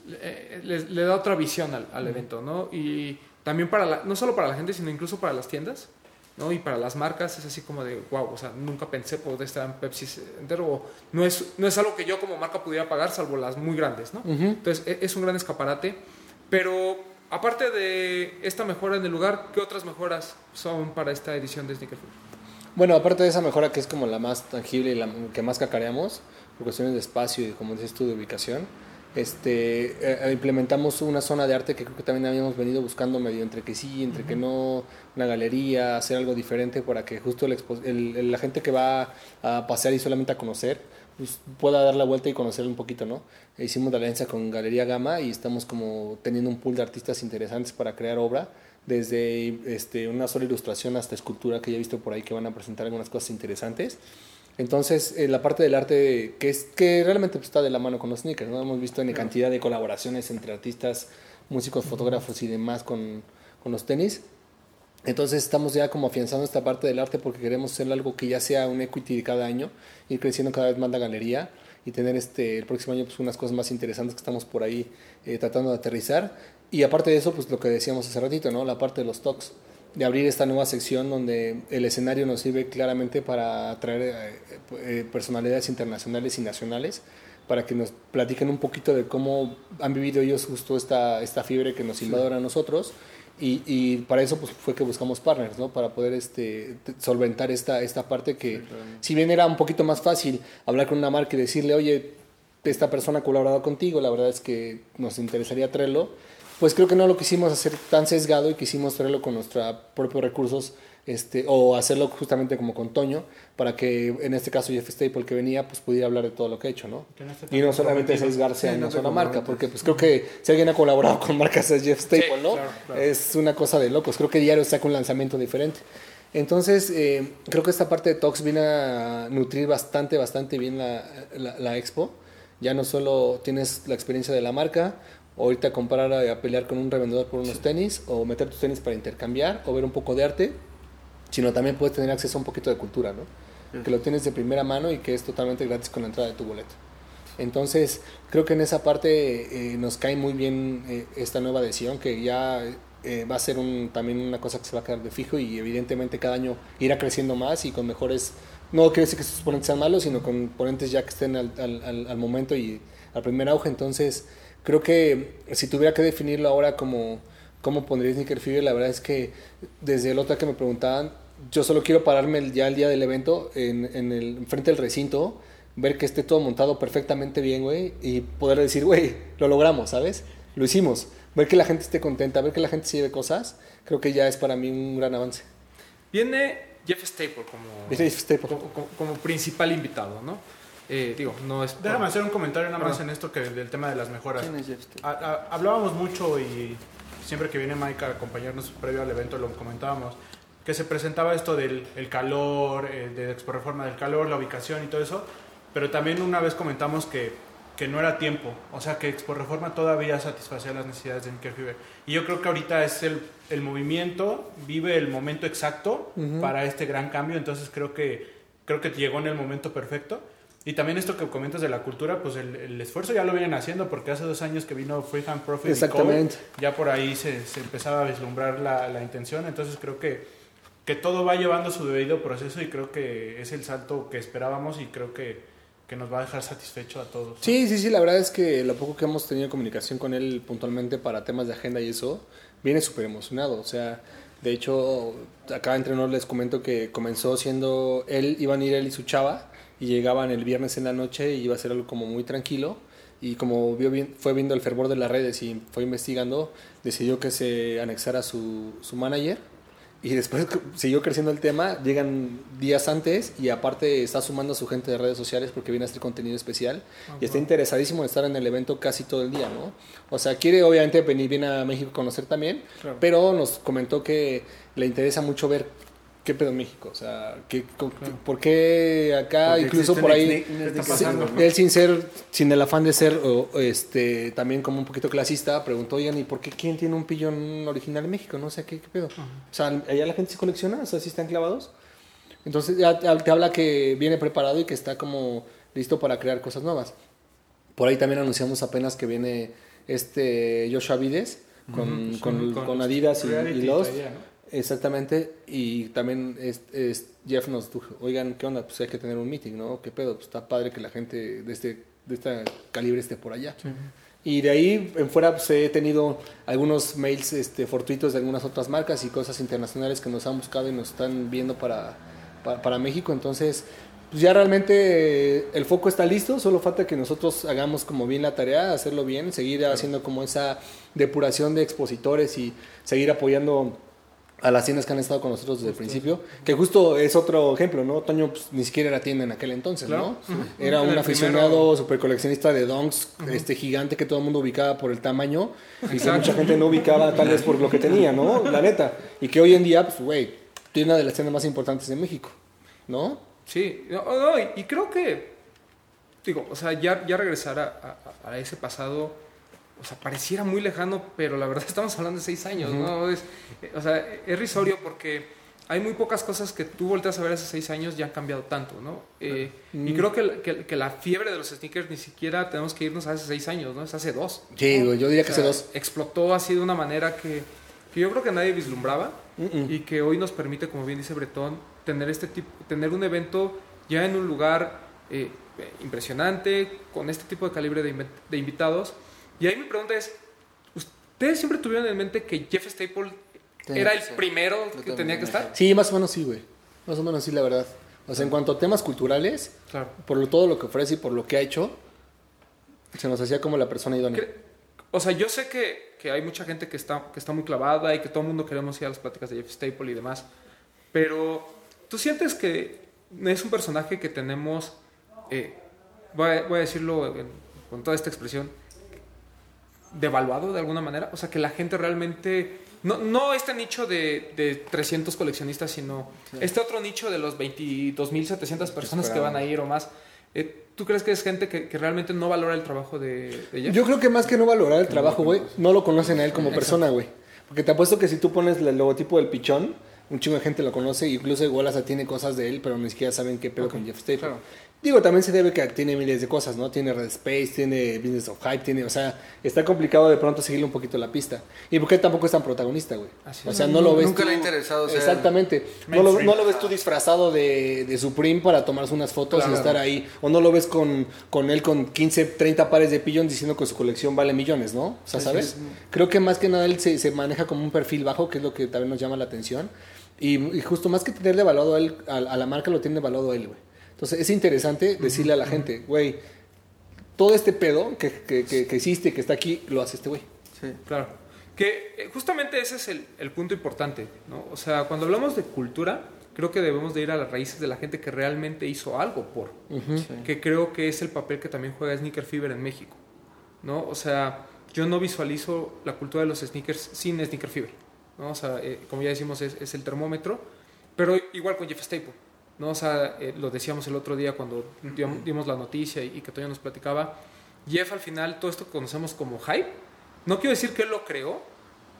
le da otra visión al evento, ¿no? Y también no solo para la gente, sino incluso para las tiendas, ¿no? Y para las marcas es así como de, wow, o sea, nunca pensé poder estar en Pepsi Center, o no es algo que yo como marca pudiera pagar, salvo las muy grandes, ¿no? Entonces, es un gran escaparate. Pero, aparte de esta mejora en el lugar, ¿qué otras mejoras son para esta edición de Sneaker Fever? Bueno, aparte de esa mejora que es como la más tangible y la que más cacareamos, por cuestiones de espacio y, como dices tú, de ubicación, implementamos una zona de arte que creo que también habíamos venido buscando medio entre que sí, entre que no, una galería, hacer algo diferente para que justo la gente que va a pasear y solamente a conocer pues pueda dar la vuelta y conocer un poquito, ¿no? Hicimos la alianza con Galería Gama y estamos como teniendo un pool de artistas interesantes para crear obra, desde una sola ilustración hasta escultura que ya he visto por ahí que van a presentar algunas cosas interesantes. Entonces, la parte del arte que realmente pues, está de la mano con los sneakers, ¿no? Hemos visto en cantidad de colaboraciones entre artistas, músicos, fotógrafos y demás con los tenis. Entonces, estamos ya como afianzando esta parte del arte porque queremos hacer algo que ya sea un equity de cada año, ir creciendo cada vez más la galería y tener el próximo año pues, unas cosas más interesantes que estamos por ahí tratando de aterrizar. Y aparte de eso, pues lo que decíamos hace ratito, ¿no? La parte de los talks, de abrir esta nueva sección donde el escenario nos sirve claramente para atraer personalidades internacionales y nacionales para que nos platiquen un poquito de cómo han vivido ellos justo esta fiebre que nos invade ahora a nosotros y para eso pues, fue que buscamos partners, ¿no? Para poder solventar esta parte que si bien era un poquito más fácil hablar con una marca y decirle, oye, esta persona ha colaborado contigo, la verdad es que nos interesaría traerlo, pues creo que no lo quisimos hacer tan sesgado y quisimos traerlo con nuestros propios recursos o hacerlo justamente como con Toño para que en este caso Jeff Staple que venía pues pudiera hablar de todo lo que ha hecho, ¿no? Y no solamente sesgarse a una sola marca, porque pues creo que si alguien ha colaborado con marcas es Jeff Staple, sí, ¿no? Claro. Es una cosa de locos, creo que diario saca un lanzamiento diferente. Entonces, creo que esta parte de Talks viene a nutrir bastante, bastante bien la expo. Ya no solo tienes la experiencia de la marca, o irte a comprar a pelear con un revendedor por unos tenis, o meter tus tenis para intercambiar, o ver un poco de arte, sino también puedes tener acceso a un poquito de cultura, ¿no? Que lo tienes de primera mano y que es totalmente gratis con la entrada de tu boleto. Entonces, creo que en esa parte nos cae muy bien esta nueva adhesión, que ya va a ser también una cosa que se va a quedar de fijo y evidentemente cada año irá creciendo más y con mejores... No quiero decir que sus ponentes sean malos, sino con ponentes ya que estén al momento y al primer auge, entonces... Creo que si tuviera que definirlo ahora como cómo pondría Sneaker Fever. La verdad es que desde el otro que me preguntaban, yo solo quiero pararme ya el día del evento en frente del recinto, ver que esté todo montado perfectamente bien, güey, y poder decir, güey, lo logramos, ¿sabes? Lo hicimos. Ver que la gente esté contenta, ver que la gente se lleve cosas, creo que ya es para mí un gran avance. Viene Jeff Staple como principal invitado, ¿no? Digo, no es... Déjame hacer un comentario nada más en esto que del tema de las mejoras. ¿Quién es Jeff Staple? Hablábamos mucho y siempre que viene Mike a acompañarnos previo al evento lo comentábamos, que se presentaba esto del el calor, de Expo Reforma del calor, la ubicación y todo eso, pero también una vez comentamos que no era tiempo, o sea que Expo Reforma todavía satisfacía las necesidades de Sneaker Fever. Y yo creo que ahorita es el movimiento, vive el momento exacto para este gran cambio, entonces creo que llegó en el momento perfecto. Y también esto que comentas de la cultura, pues el esfuerzo ya lo vienen haciendo, porque hace 2 años que vino Freehand Profit y Cole, ya por ahí se empezaba a vislumbrar la intención, entonces creo que todo va llevando su debido proceso y creo que es el salto que esperábamos y creo que nos va a dejar satisfecho a todos. Sí, la verdad es que lo poco que hemos tenido comunicación con él puntualmente para temas de agenda y eso, viene súper emocionado. O sea, de hecho, acá entre nos les comento que comenzó siendo él, iban a ir él y su chava, y llegaban el viernes en la noche y iba a ser algo como muy tranquilo. Y como fue viendo el fervor de las redes y fue investigando, decidió que se anexara su manager. Y después siguió creciendo el tema, llegan días antes y aparte está sumando a su gente de redes sociales porque viene a hacer contenido especial. Okay. Y está interesadísimo en estar en el evento casi todo el día, ¿no? O sea, quiere obviamente venir bien a México a conocer también, claro. Pero nos comentó que le interesa mucho ver qué pedo en México, o sea, por qué acá, porque incluso por ahí, él sin el afán de ser también como un poquito clasista, preguntó, oigan, ¿y por qué quién tiene un pillón original en México? No sé, ¿qué pedo? Uh-huh. O sea, allá la gente se colecciona, o sea, sí están clavados. Entonces ya te habla que viene preparado y que está como listo para crear cosas nuevas. Por ahí también anunciamos apenas que viene Joshua Vides con Adidas y Lost. Exactamente, y también Jeff nos dijo, oigan, ¿qué onda? Pues hay que tener un meeting, ¿no? ¿Qué pedo? Pues está padre que la gente de este calibre esté por allá. Sí. Y de ahí en fuera pues, he tenido algunos mails fortuitos de algunas otras marcas y cosas internacionales que nos han buscado y nos están viendo para México. Entonces, pues ya realmente el foco está listo, solo falta que nosotros hagamos como bien la tarea, hacerlo bien, seguir haciendo como esa depuración de expositores y seguir apoyando a las tiendas que han estado con nosotros desde el principio, que justo es otro ejemplo, ¿no? Toño pues, ni siquiera era tienda en aquel entonces, claro. ¿No? Uh-huh. Era un aficionado super coleccionista de donks, gigante que todo el mundo ubicaba por el tamaño, y que mucha gente no ubicaba tal vez por lo que tenía, ¿no? La neta. Y que hoy en día, pues, güey, tiene una de las tiendas más importantes de México, ¿no? Sí, no, y creo que, digo, o sea, ya regresar a ese pasado... O sea, pareciera muy lejano, pero la verdad estamos hablando de 6 años, ¿no? Es risorio porque hay muy pocas cosas que tú volteas a ver hace 6 años y han cambiado tanto, ¿no? Y creo que la fiebre de los sneakers ni siquiera tenemos que irnos a hace 6 años, ¿no? Es hace 2. Sí, yo diría que hace 2. Explotó así de una manera que yo creo que nadie vislumbraba y que hoy nos permite, como bien dice Bretón, tener un evento ya en un lugar impresionante, con este tipo de calibre de invitados. Y ahí mi pregunta es, ¿ustedes siempre tuvieron en mente que Jeff Staple era el primero que tenía que estar? Sí, más o menos sí, güey. Más o menos sí, la verdad. O sea, en cuanto a temas culturales, claro. Por todo lo que ofrece y por lo que ha hecho, se nos hacía como la persona idónea. O sea, yo sé que hay mucha gente que está muy clavada y que todo el mundo queremos ir a las pláticas de Jeff Staple y demás, pero ¿tú sientes que es un personaje que tenemos, voy a decirlo con toda esta expresión, devaluado de alguna manera? O sea, que la gente realmente... No este nicho de 300 coleccionistas, sino sí. Este otro nicho de los 22,700 personas que van a ir o más. ¿Tú crees que es gente que realmente no valora el trabajo de Jeff? Yo creo que más que no valorar el trabajo, güey, no lo conocen a él como persona, güey. Porque te apuesto que si tú pones el logotipo del pichón, un chingo de gente lo conoce, incluso igual hasta tiene cosas de él, pero ni siquiera saben qué pedo con Jeff Staple. Claro. Digo, también se debe que tiene miles de cosas, ¿no? Tiene Red Space, tiene Business of Hype, tiene... O sea, está complicado de pronto seguirle un poquito la pista. Y porque tampoco es tan protagonista, güey. O sea, no lo ves nunca tú... Nunca le ha interesado. Exactamente. No lo ves tú disfrazado de Supreme para tomarse unas fotos, claro, y estar ahí. O no lo ves con él con 15, 30 pares de Pigeon diciendo que su colección vale millones, ¿no? O sea, ¿sabes? Sí. Creo que más que nada él se maneja como un perfil bajo, que es lo que también nos llama la atención. Y justo más que tenerle evaluado a él, a la marca lo tiene evaluado él, güey. Entonces, es interesante decirle a la gente, güey, todo este pedo que existe, que está aquí, lo hace este güey. Sí, claro. Que justamente ese es el punto importante, ¿no? O sea, cuando hablamos de cultura, creo que debemos de ir a las raíces de la gente que realmente hizo algo por. Sí. Que creo que es el papel que también juega Sneaker Fever en México, ¿no? O sea, yo no visualizo la cultura de los sneakers sin Sneaker Fever, ¿no? O sea, como ya decimos, es el termómetro, pero igual con Jeff Staple. No, o sea, lo decíamos el otro día cuando dimos la noticia y que Toño nos platicaba. Jeff, al final, todo esto que conocemos como hype, no quiero decir que él lo creó,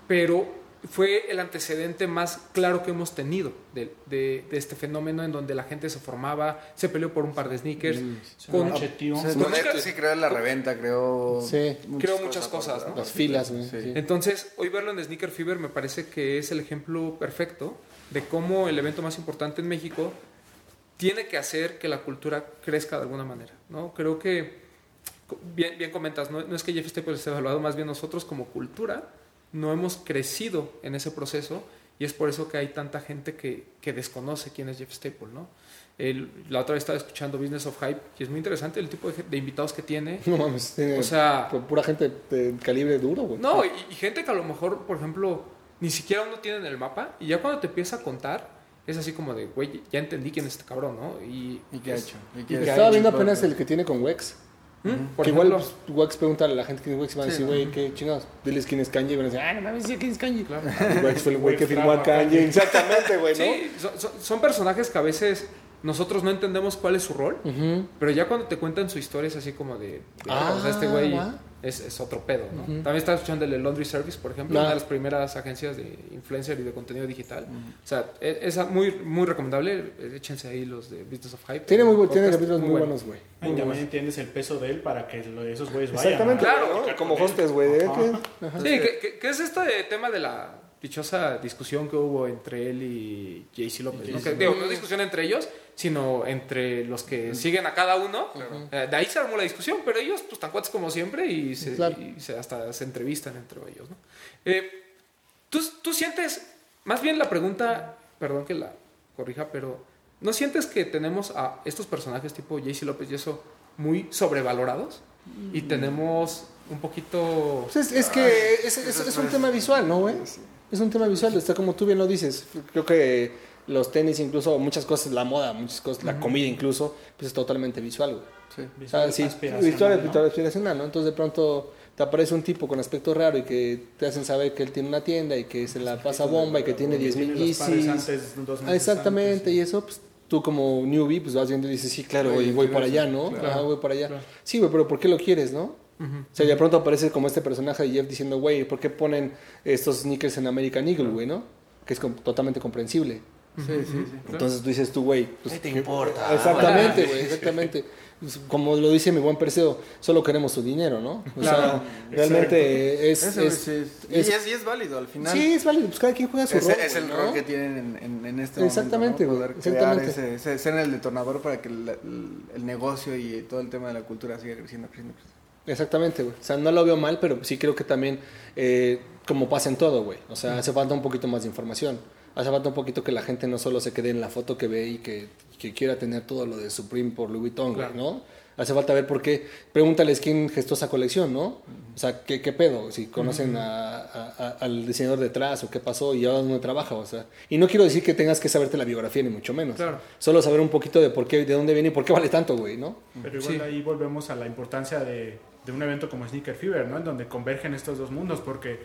pero fue el antecedente más claro que hemos tenido de este fenómeno en donde la gente se formaba, se peleó por un par de sneakers. Sí, con él sí creó la reventa, creó muchas cosas, ¿no? Las filas. Sí. Entonces, hoy verlo en Sneaker Fever me parece que es el ejemplo perfecto de cómo el evento más importante en México tiene que hacer que la cultura crezca de alguna manera, ¿no? Creo que, bien comentas, no es que Jeff Staple esté evaluado, más bien nosotros como cultura no hemos crecido en ese proceso y es por eso que hay tanta gente que desconoce quién es Jeff Staple, ¿no? La otra vez estaba escuchando Business of Hype y es muy interesante el tipo de invitados que tiene. No mames, tiene, o sea, pura gente de calibre duro, güey. No, y gente que a lo mejor, por ejemplo, ni siquiera uno tiene en el mapa y ya cuando te empieza a contar, es así como de, güey, ya entendí quién es este cabrón, ¿no? ¿Y qué ha hecho? Estaba viendo apenas el que tiene con Wex. Que igual pues, Wex pregunta a la gente quién es Wex y van a decir, güey, qué chingados. Diles quién es Kanye y van a decir, no mames, quién es Kanye. Claro. Wex fue el güey que firmó a Kanye. Exactamente, güey, ¿no? Sí, son personajes que a veces nosotros no entendemos cuál es su rol, pero ya cuando te cuentan su historia es así como de, o sea, este güey es otro pedo, ¿no? También estaba escuchando el Laundry Service, por ejemplo, una de las primeras agencias de influencer y de contenido digital. O sea, es muy, muy recomendable. Échense ahí los de Business of Hype. Tiene capítulos muy buenos, güey. Y también entiendes el peso de él para que esos güeyes vayan. Exactamente, claro, ¿no? Como hostes, güey. Sí, que es este tema de la dichosa discusión que hubo entre él y Jay-Z López, ¿no? Que, digo, no es discusión entre ellos, sino entre los que siguen a cada uno. De ahí se armó la discusión, pero ellos pues tan cuates como siempre y hasta se entrevistan entre ellos, ¿no? ¿Tú sientes, más bien la pregunta, perdón que la corrija, pero ¿no sientes que tenemos a estos personajes tipo Jay-Z López y eso muy sobrevalorados? Y tenemos un poquito... Pues es que es un tema visual, ¿no, güey? Es un tema visual, está como tú bien lo dices. Creo que los tenis incluso, muchas cosas, la moda, muchas cosas, la comida incluso, pues es totalmente visual, güey. Sí, visual, sí, visual aspiracional, ¿no? Entonces de pronto te aparece un tipo con aspecto raro y que te hacen saber que él tiene una tienda y que se la pasa bomba y que tiene 10,000 Yeezys. Exactamente, y eso pues... Tú como newbie, pues vas viendo y dices, sí, claro, güey, voy para allá, ¿no? Claro, voy para allá. Claro. Sí, güey, pero ¿por qué lo quieres, no? O sea, de pronto aparece como este personaje de Jeff diciendo, güey, ¿por qué ponen estos sneakers en American Eagle, güey, no? Que es totalmente comprensible. Sí. Entonces tú dices, tú, güey, pues, ¿qué te importa? Exactamente, güey, exactamente. Como lo dice mi buen Perseo, solo queremos su dinero, ¿no? O sea, realmente es válido al final. Sí, es válido, pues cada quien juega su rol. Es el rol que tienen en este momento. Exactamente, güey. ¿No? Exactamente. Ser el detonador para que el negocio y todo el tema de la cultura siga creciendo. Exactamente, güey. O sea, no lo veo mal, pero sí creo que también, como pasa en todo, güey. O sea, hace falta un poquito más de información. Hace falta un poquito que la gente no solo se quede en la foto que ve y que quiera tener todo lo de Supreme por Louis Vuitton, claro, ¿no? Hace falta ver por qué. Pregúntales quién gestó esa colección, ¿no? O sea, ¿qué pedo? Si conocen al diseñador detrás o qué pasó y ahora dónde trabaja, o sea. Y no quiero decir que tengas que saberte la biografía, ni mucho menos. Claro. Solo saber un poquito de por qué, de dónde viene y por qué vale tanto, güey, ¿no? Pero igual ahí volvemos a la importancia de un evento como Sneaker Fever, ¿no? En donde convergen estos dos mundos, porque,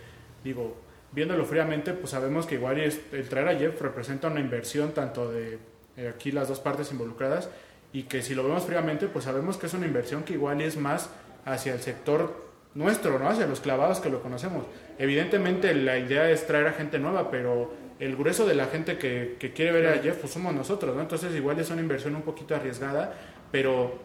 digo... Viéndolo fríamente, pues sabemos que igual el traer a Jeff representa una inversión tanto de aquí las dos partes involucradas y que si lo vemos fríamente, pues sabemos que es una inversión que igual es más hacia el sector nuestro, ¿no? Hacia los clavados que lo conocemos. Evidentemente la idea es traer a gente nueva, pero el grueso de la gente que quiere ver a Jeff, pues somos nosotros, ¿no? Entonces igual es una inversión un poquito arriesgada, pero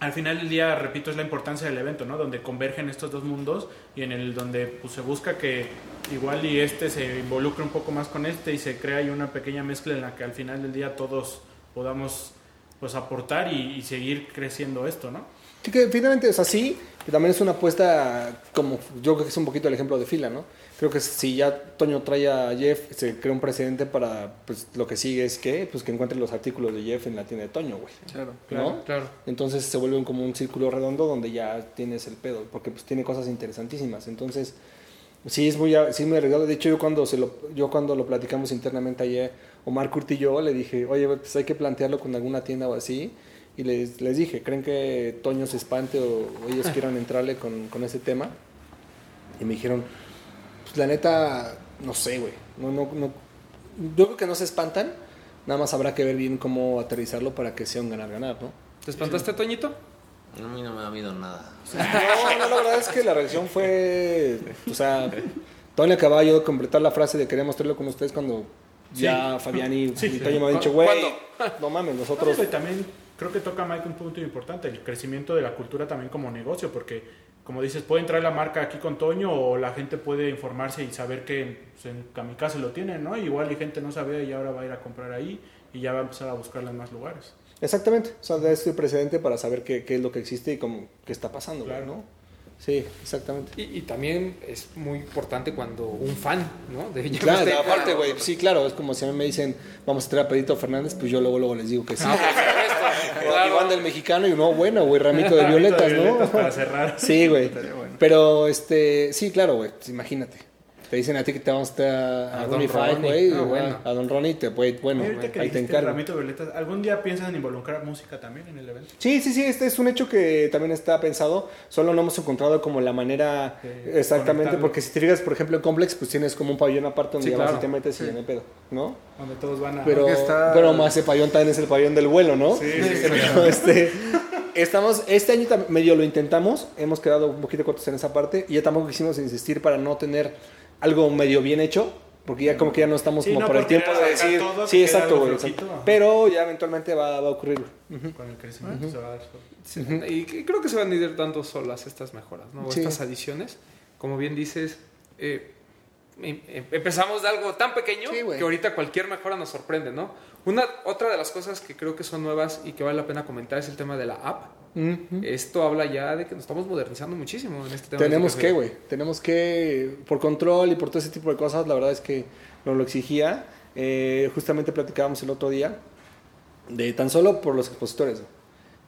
al final del día, repito, es la importancia del evento, ¿no? Donde convergen estos dos mundos y en el donde pues, se busca que igual y este se involucre un poco más con este y se crea ahí una pequeña mezcla en la que al final del día todos podamos pues aportar y seguir creciendo esto, ¿no? Sí, que finalmente es así, que también es una apuesta como, yo creo que es un poquito el ejemplo de Fila, ¿no? Creo que si ya Toño trae a Jeff, se crea un precedente para, pues, lo que sigue es que, pues, que encuentren los artículos de Jeff en la tienda de Toño, güey. Claro, claro, ¿no? Claro. Entonces se vuelve como un círculo redondo donde ya tienes el pedo, porque, pues, tiene cosas interesantísimas. Entonces, sí es muy arriesgado. De hecho, yo cuando lo platicamos internamente ayer, Omar Curtillo le dije, oye, pues hay que plantearlo con alguna tienda o así. Y les dije, ¿creen que Toño se espante o ellos quieran entrarle con ese tema? Y me dijeron, pues la neta, no sé, güey. No, yo creo que no se espantan. Nada más habrá que ver bien cómo aterrizarlo para que sea un ganar-ganar, ¿no? ¿Te espantaste, Toñito? A mí no me ha habido nada. O sea, no, la verdad es que la reacción fue... O sea, Toño acababa yo de completar la frase de quería mostrarlo con ustedes cuando ya Fabián y Toño me han dicho, güey, no mames, nosotros... Y también creo que toca, Mike, un punto importante, el crecimiento de la cultura también como negocio, porque... Como dices, puede entrar la marca aquí con Toño o la gente puede informarse y saber que pues, en Kamikaze lo tienen, ¿no? Igual la gente no sabía y ahora va a ir a comprar ahí y ya va a empezar a buscarla en más lugares. Exactamente. O sea, es el precedente para saber qué es lo que existe y cómo, qué está pasando, claro, ¿no? Sí, exactamente. Y también es muy importante cuando un fan, ¿no? Claro, aparte, güey. Sí, claro. Es como si a mí me dicen, vamos a traer a Pedrito Fernández, pues yo luego les digo que sí. Claro. Iván del Mexicano y no, bueno, güey, ramito de violetas, ¿no? Para cerrar. Sí, güey. Pero, sí, claro, güey, pues, imagínate. Te dicen a ti que te vamos a Don Ronnie, güey, a Don Ronnie, ahí te encargo. Ramito de violetas, ¿algún día piensas en involucrar música también en el evento? Sí, este es un hecho que también está pensado, solo no hemos encontrado como la manera exactamente, conectarlo. Porque si te digas, por ejemplo, en Complex, pues tienes como un pabellón aparte donde ya vas y te metes y en el pedo, ¿no? Donde todos van a... Pero más ese pabellón también es el pabellón del vuelo, ¿no? Sí. Pero, estamos, este año medio lo intentamos, hemos quedado un poquito cortos en esa parte y ya tampoco quisimos insistir para no tener algo medio bien hecho, porque ya como que ya no estamos como por el tiempo de decir, sí, exacto, güey, pero ya eventualmente va a ocurrir. Con el crecimiento se va a dar. Y creo que se van a ir dando solas estas mejoras, ¿no? Estas adiciones, como bien dices, empezamos de algo tan pequeño que ahorita cualquier mejora nos sorprende, ¿no? Otra de las cosas que creo que son nuevas y que vale la pena comentar es el tema de la app. Esto habla ya de que nos estamos modernizando muchísimo en este tema. Tenemos que, por control y por todo ese tipo de cosas, la verdad es que nos lo exigía. Justamente platicábamos el otro día de tan solo por los expositores,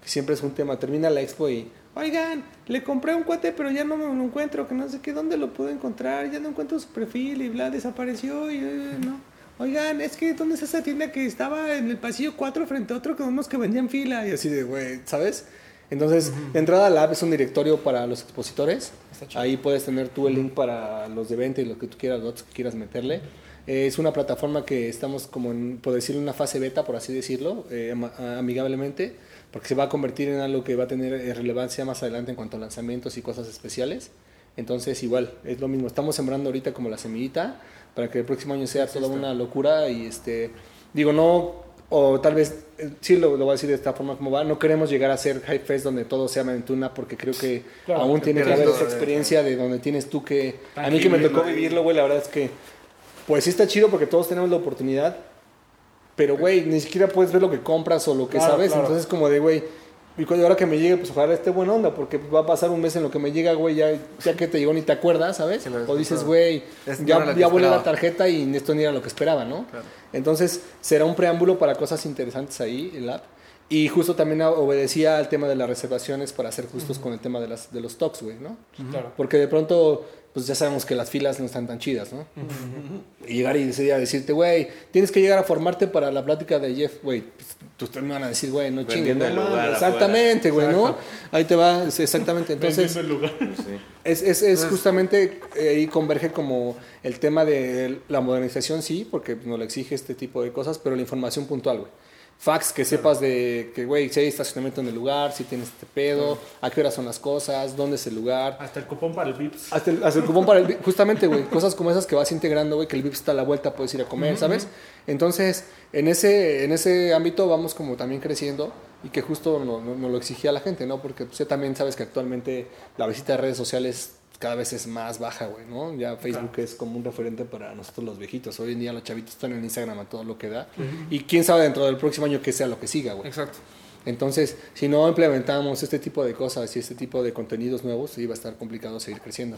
que siempre es un tema. Termina la expo y, oigan, le compré un cuate, pero ya no me lo encuentro, que no sé qué, dónde lo puedo encontrar, ya no encuentro su perfil y bla, desapareció y no. Oigan, es que ¿dónde es esa tienda que estaba en el pasillo 4 frente a otro que vemos que vendían Fila? Y así de, güey, ¿sabes? Entonces, de entrada la app es un directorio para los expositores. Ahí puedes tener tú el link para los de venta y lo que tú quieras, los que quieras meterle. Es una plataforma que estamos como en, por decirlo, una fase beta, por así decirlo, amigablemente, porque se va a convertir en algo que va a tener relevancia más adelante en cuanto a lanzamientos y cosas especiales. Entonces, igual, es lo mismo. Estamos sembrando ahorita como la semillita para que el próximo año sea toda una locura y o tal vez, sí lo voy a decir de esta forma como va, no queremos llegar a ser Hype Fest donde todo sea aventura, porque creo que aún tiene que haber esa experiencia de donde tienes tú que... A mí que me tocó vivirlo, güey, la verdad es que pues sí está chido porque todos tenemos la oportunidad, pero güey, ni siquiera puedes ver lo que compras o lo que sabes, entonces como de güey, y ahora que me llegue, pues ojalá esté buena onda, porque va a pasar un mes en lo que me llega, güey, ya que te llegó ni te acuerdas, ¿sabes? O dices, güey, ya volé la tarjeta y esto ni era lo que esperaba, ¿no? Claro. Entonces, será un preámbulo para cosas interesantes ahí, el app. Y justo también obedecía al tema de las reservaciones para ser justos con el tema de los stocks, güey, ¿no? Claro. Porque de pronto, pues ya sabemos que las filas no están tan chidas, ¿no? Y llegar y ese día decirte, güey, tienes que llegar a formarte para la plática de Jeff, güey, pues, tú me van a decir, güey, no chingues, ¿no? Exactamente, güey, ¿no? Ahí te va, exactamente. Entonces, el lugar. Es justamente, ahí converge como el tema de la modernización, sí, porque nos lo exige este tipo de cosas, pero la información puntual, güey. Facts que sepas de que, güey, si hay estacionamiento en el lugar, si tienes este pedo, a qué horas son las cosas, dónde es el lugar. Hasta el cupón para el VIPs. Hasta el cupón para el VIPs. Justamente, güey, cosas como esas que vas integrando, güey, que el VIPs está a la vuelta, puedes ir a comer, ¿sabes? Entonces, en ese ámbito vamos como también creciendo y que justo no lo exigía la gente, ¿no? Porque pues, también sabes que actualmente la visita de redes sociales cada vez es más baja, güey, ¿no? Ya Facebook es como un referente para nosotros los viejitos. Hoy en día los chavitos están en Instagram a todo lo que da. Y quién sabe dentro del próximo año qué sea lo que siga, güey. Exacto. Entonces, si no implementamos este tipo de cosas y este tipo de contenidos nuevos, sí va a estar complicado seguir creciendo,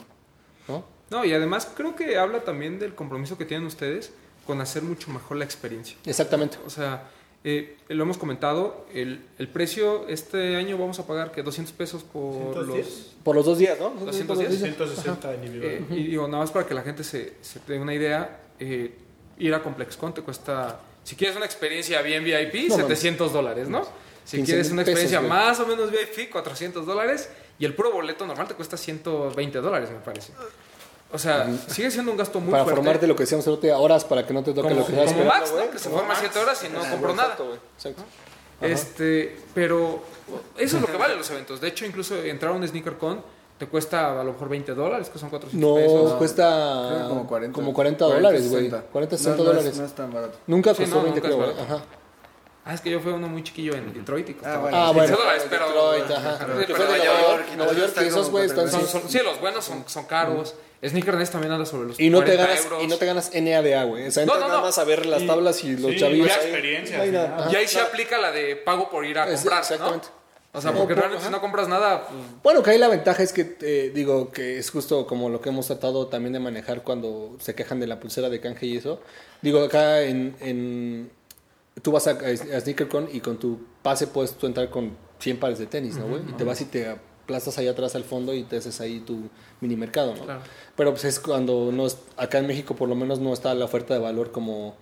¿no? No, y además creo que habla también del compromiso que tienen ustedes con hacer mucho mejor la experiencia. Exactamente. O sea, lo hemos comentado, el precio este año vamos a pagar que 200 pesos por los 2 días, ¿no? 210. 160 individual. Y digo, nada más para que la gente se dé una idea, ir a ComplexCon te cuesta, si quieres una experiencia bien VIP, $700, ¿no? Si quieres una experiencia pesos, más o menos VIP, $400, y el puro boleto normal te cuesta $120, me parece. O sea, sigue siendo un gasto muy fuerte. Para formarte lo que decíamos ahorita, horas para que no te toque como, lo que estás esperando. Como Max, ¿no? Que se forma 7 horas y no compro nada. Exacto, güey. Exacto. Pero eso es lo que valen los eventos. De hecho, incluso entrar a un SneakerCon te cuesta a lo mejor $20, que son $400. No, cuesta creo, como $40, güey. $40, $60. No es tan barato. Nunca costó $20, creo, güey. Ajá. Es que yo fui uno muy chiquillo en Detroit y costaba $15, pero Detroit, pero Nueva York, esos güeyes están... Sí, los buenos son caros. Sneakerness también anda sobre los $40. Y no te ganas NADA, güey. O sea, entras nada más a ver las tablas y los chavillos. Y la experiencia. Y ahí se aplica la de pago por ir a comprar, exactamente. ¿No? O sea, porque realmente si no compras nada... Bueno, que ahí la ventaja es que, digo, que es justo como lo que hemos tratado también de manejar cuando se quejan de la pulsera de canje y eso. Digo, acá tú vas a SneakerCon y con tu pase puedes tú entrar con 100 pares de tenis, ¿no, güey? Y te vas y te aplastas ahí atrás al fondo y te haces ahí tu mini mercado, ¿no? Claro. Pero pues es cuando acá en México por lo menos no está la oferta de valor como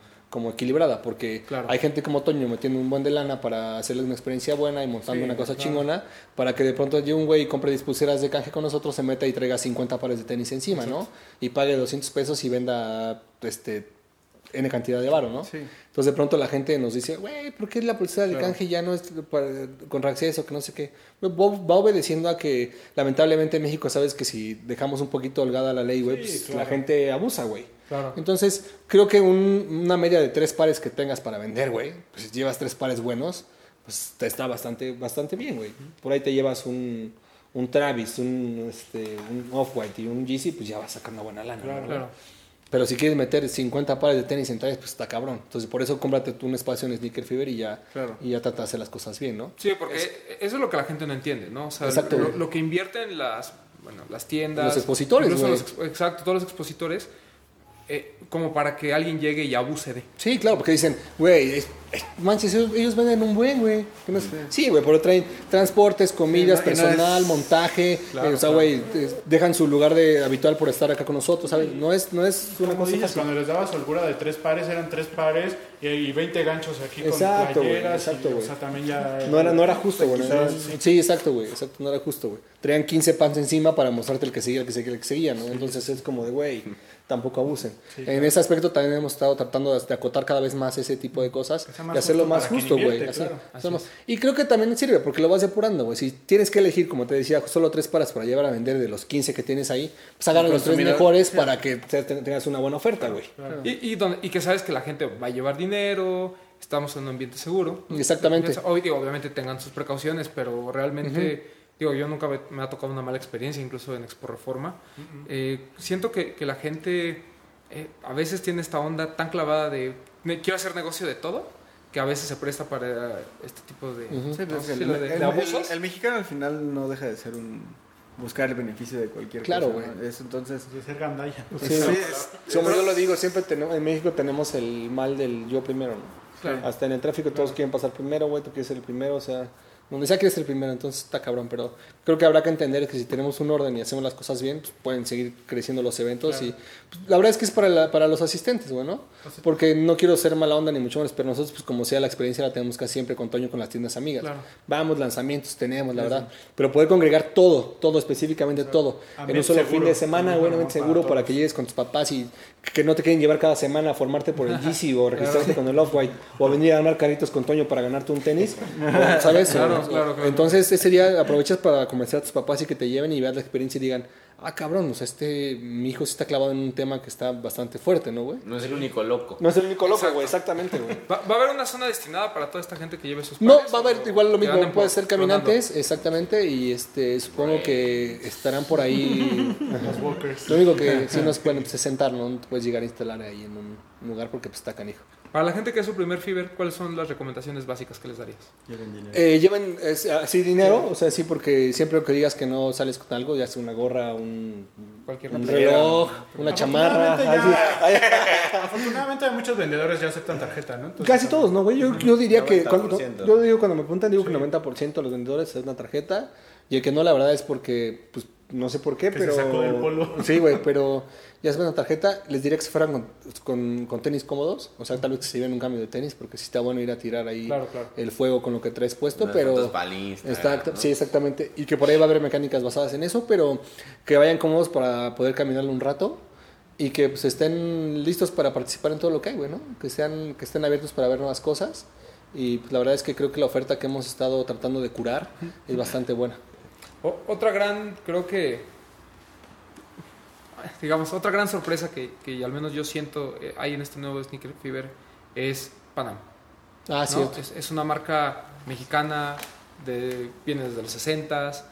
equilibrada, porque hay gente como Toño metiendo un buen de lana para hacerles una experiencia buena y montando una cosa chingona para que de pronto llegue un güey y compre 10 pulseras de canje con nosotros, se meta y traiga 50 pares de tenis encima, ¿no? Y pague $200 y venda N cantidad de varo, ¿no? Sí. Entonces de pronto la gente nos dice, güey, ¿por qué la pulsera del canje ya no es con acceso, que no sé qué? Va obedeciendo a que lamentablemente en México sabes que si dejamos un poquito holgada la ley, güey, la gente abusa, güey. Claro. Entonces creo que una media de 3 pares que tengas para vender, güey, pues si llevas 3 pares buenos, pues te está bastante bien, güey. Por ahí te llevas un Travis, un Off-White y un Yeezy, pues ya vas a sacar una buena lana. Claro, ¿no? Claro. Pero si quieres meter 50 pares de tenis en trajes, pues está cabrón. Entonces, por eso cómprate tú un espacio en Sneaker Fever y ya trata de hacer las cosas bien, ¿no? Sí, porque eso es lo que la gente no entiende, ¿no? O sea, lo que invierten las tiendas... Los expositores, güey. Exacto, todos los expositores, como para que alguien llegue y abuse de... Sí, claro, porque dicen, güey, manches, ellos venden un buen, güey. Sí, güey, pero traen transportes, comidas, personal, montaje. Claro, o sea, güey, dejan su lugar habitual por estar acá con nosotros, ¿sabes? No es una cosa dices, cuando les dabas holgura de 3 pares, eran 3 pares y 20 ganchos aquí con playeras. Exacto, güey. O sea, también ya... No era justo, güey. Sí, exacto, güey. Exacto, no era justo, güey. Traían 15 pants encima para mostrarte el que seguía, ¿no? Entonces es como de, güey, tampoco abusen. Sí, en ese aspecto también hemos estado tratando de acotar cada vez más ese tipo de cosas. Y hacerlo más justo, güey. Y creo que también sirve porque lo vas depurando, güey. Si tienes que elegir, como te decía, solo 3 pares para llevar a vender de los 15 que tienes ahí, pues agarra los 3 mejores para que tengas una buena oferta, güey. Claro. Y que sabes que la gente va a llevar dinero, estamos en un ambiente seguro. Exactamente. Obviamente tengan sus precauciones, pero realmente, yo nunca me ha tocado una mala experiencia, incluso en Expo Reforma. Siento que la gente a veces tiene esta onda tan clavada de quiero hacer negocio de todo, que a veces se presta para este tipo de, de abusos. El mexicano al final no deja de ser buscar el beneficio de cualquier cosa. Claro, güey. Entonces... de ser gandalla. Como yo lo digo, siempre en México tenemos el mal del yo primero, ¿no? Claro. Hasta en el tráfico todos quieren pasar primero, güey, tú quieres ser el primero, o sea... Donde sea quieres ser el primero, entonces está cabrón, pero creo que habrá que entender que si tenemos un orden y hacemos las cosas bien, pues pueden seguir creciendo los eventos. Claro. Y pues, la verdad es que es para los asistentes, güey, ¿no? Porque no quiero ser mala onda ni mucho menos, pero nosotros, pues como sea, la experiencia la tenemos casi siempre con Toño, con las tiendas amigas. Claro. Vamos, lanzamientos tenemos, la verdad. Pero poder congregar todo, específicamente todo, en un solo fin de semana, güey, bueno, seguro, para que llegues con tus papás y que no te quieren llevar cada semana a formarte por el Yeezy o registrarte con el Off-White o a venir a ganar carritos con Toño para ganarte un tenis, o, ¿sabes? Claro. Entonces ese día aprovechas para convencer a tus papás y que te lleven y veas la experiencia y digan, ah, cabrón, o sea, mi hijo se está clavado en un tema que está bastante fuerte, ¿no, güey? No es el único loco. No es el único loco, güey, exactamente, güey. ¿Va a haber una zona destinada para toda esta gente que lleve sus padres? No, va a haber igual lo mismo, puede ser caminantes, exactamente, y supongo que estarán por ahí los walkers. Lo único que si nos pueden sentar, no puedes llegar a instalar ahí en un lugar porque pues está canijo. Para la gente que es su primer Fever, ¿cuáles son las recomendaciones básicas que les darías? Lleven dinero. Dinero, o sea, sí, porque siempre que digas que no sales con algo, ya sea una gorra, un reloj, una chamarra. Afortunadamente, muchos vendedores ya aceptan tarjeta, ¿no? Entonces, casi todos, ¿no, güey? Yo diría 90%. Cuando me apuntan, digo que 90% de los vendedores aceptan tarjeta, y el que no, la verdad, es porque, pues, no sé por qué, pero se sacó del polvo. Sí, güey, pero ya saben la tarjeta. Les diría que se fueran con tenis cómodos. O sea, tal vez que se lleven un cambio de tenis, porque sí está bueno ir a tirar ahí el fuego con lo que traes puesto. Unas pero balista, ¿no? Sí, exactamente. Y que por ahí va a haber mecánicas basadas en eso, pero que vayan cómodos para poder caminarlo un rato. Y que pues estén listos para participar en todo lo que hay, güey, ¿no? Que estén abiertos para ver nuevas cosas. Y pues, la verdad es que creo que la oferta que hemos estado tratando de curar es bastante buena. Otra gran sorpresa que al menos yo siento hay en este nuevo Sneaker Fever es Panam. Ah, ¿no? Cierto. Es una marca mexicana, viene desde los 60s,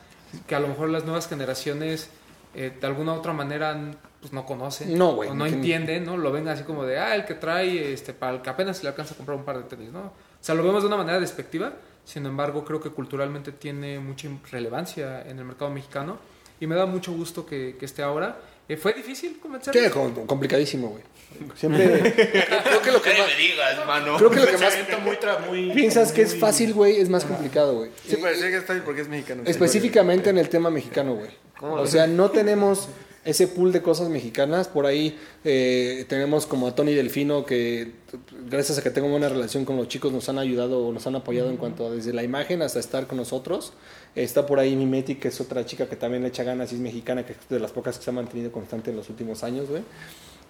que a lo mejor las nuevas generaciones de alguna u otra manera pues, no conocen, o no entienden, ¿no? Lo ven así como de, el que trae, para el que apenas se le alcanza a comprar un par de tenis, ¿no? O sea, lo vemos de una manera despectiva. Sin embargo, creo que culturalmente tiene mucha relevancia en el mercado mexicano y me da mucho gusto que esté ahora. ¿Fue difícil convencerlos? Sí, complicadísimo, güey. Siempre. Creo que lo que más, me digas, mano. Creo que lo que más piensas que es fácil, güey, es más complicado, güey. Sí, pero llega hasta ahí porque es mexicano. Específicamente en el tema mexicano, güey. O sea, no tenemos ese pool de cosas mexicanas. Por ahí tenemos como a Tony Delfino, que gracias a que tengo buena relación con los chicos nos han ayudado o nos han apoyado en cuanto a desde la imagen hasta estar con nosotros. Está por ahí Mimeti, que es otra chica que también le echa ganas y es mexicana, que es de las pocas que se ha mantenido constante en los últimos años, güey.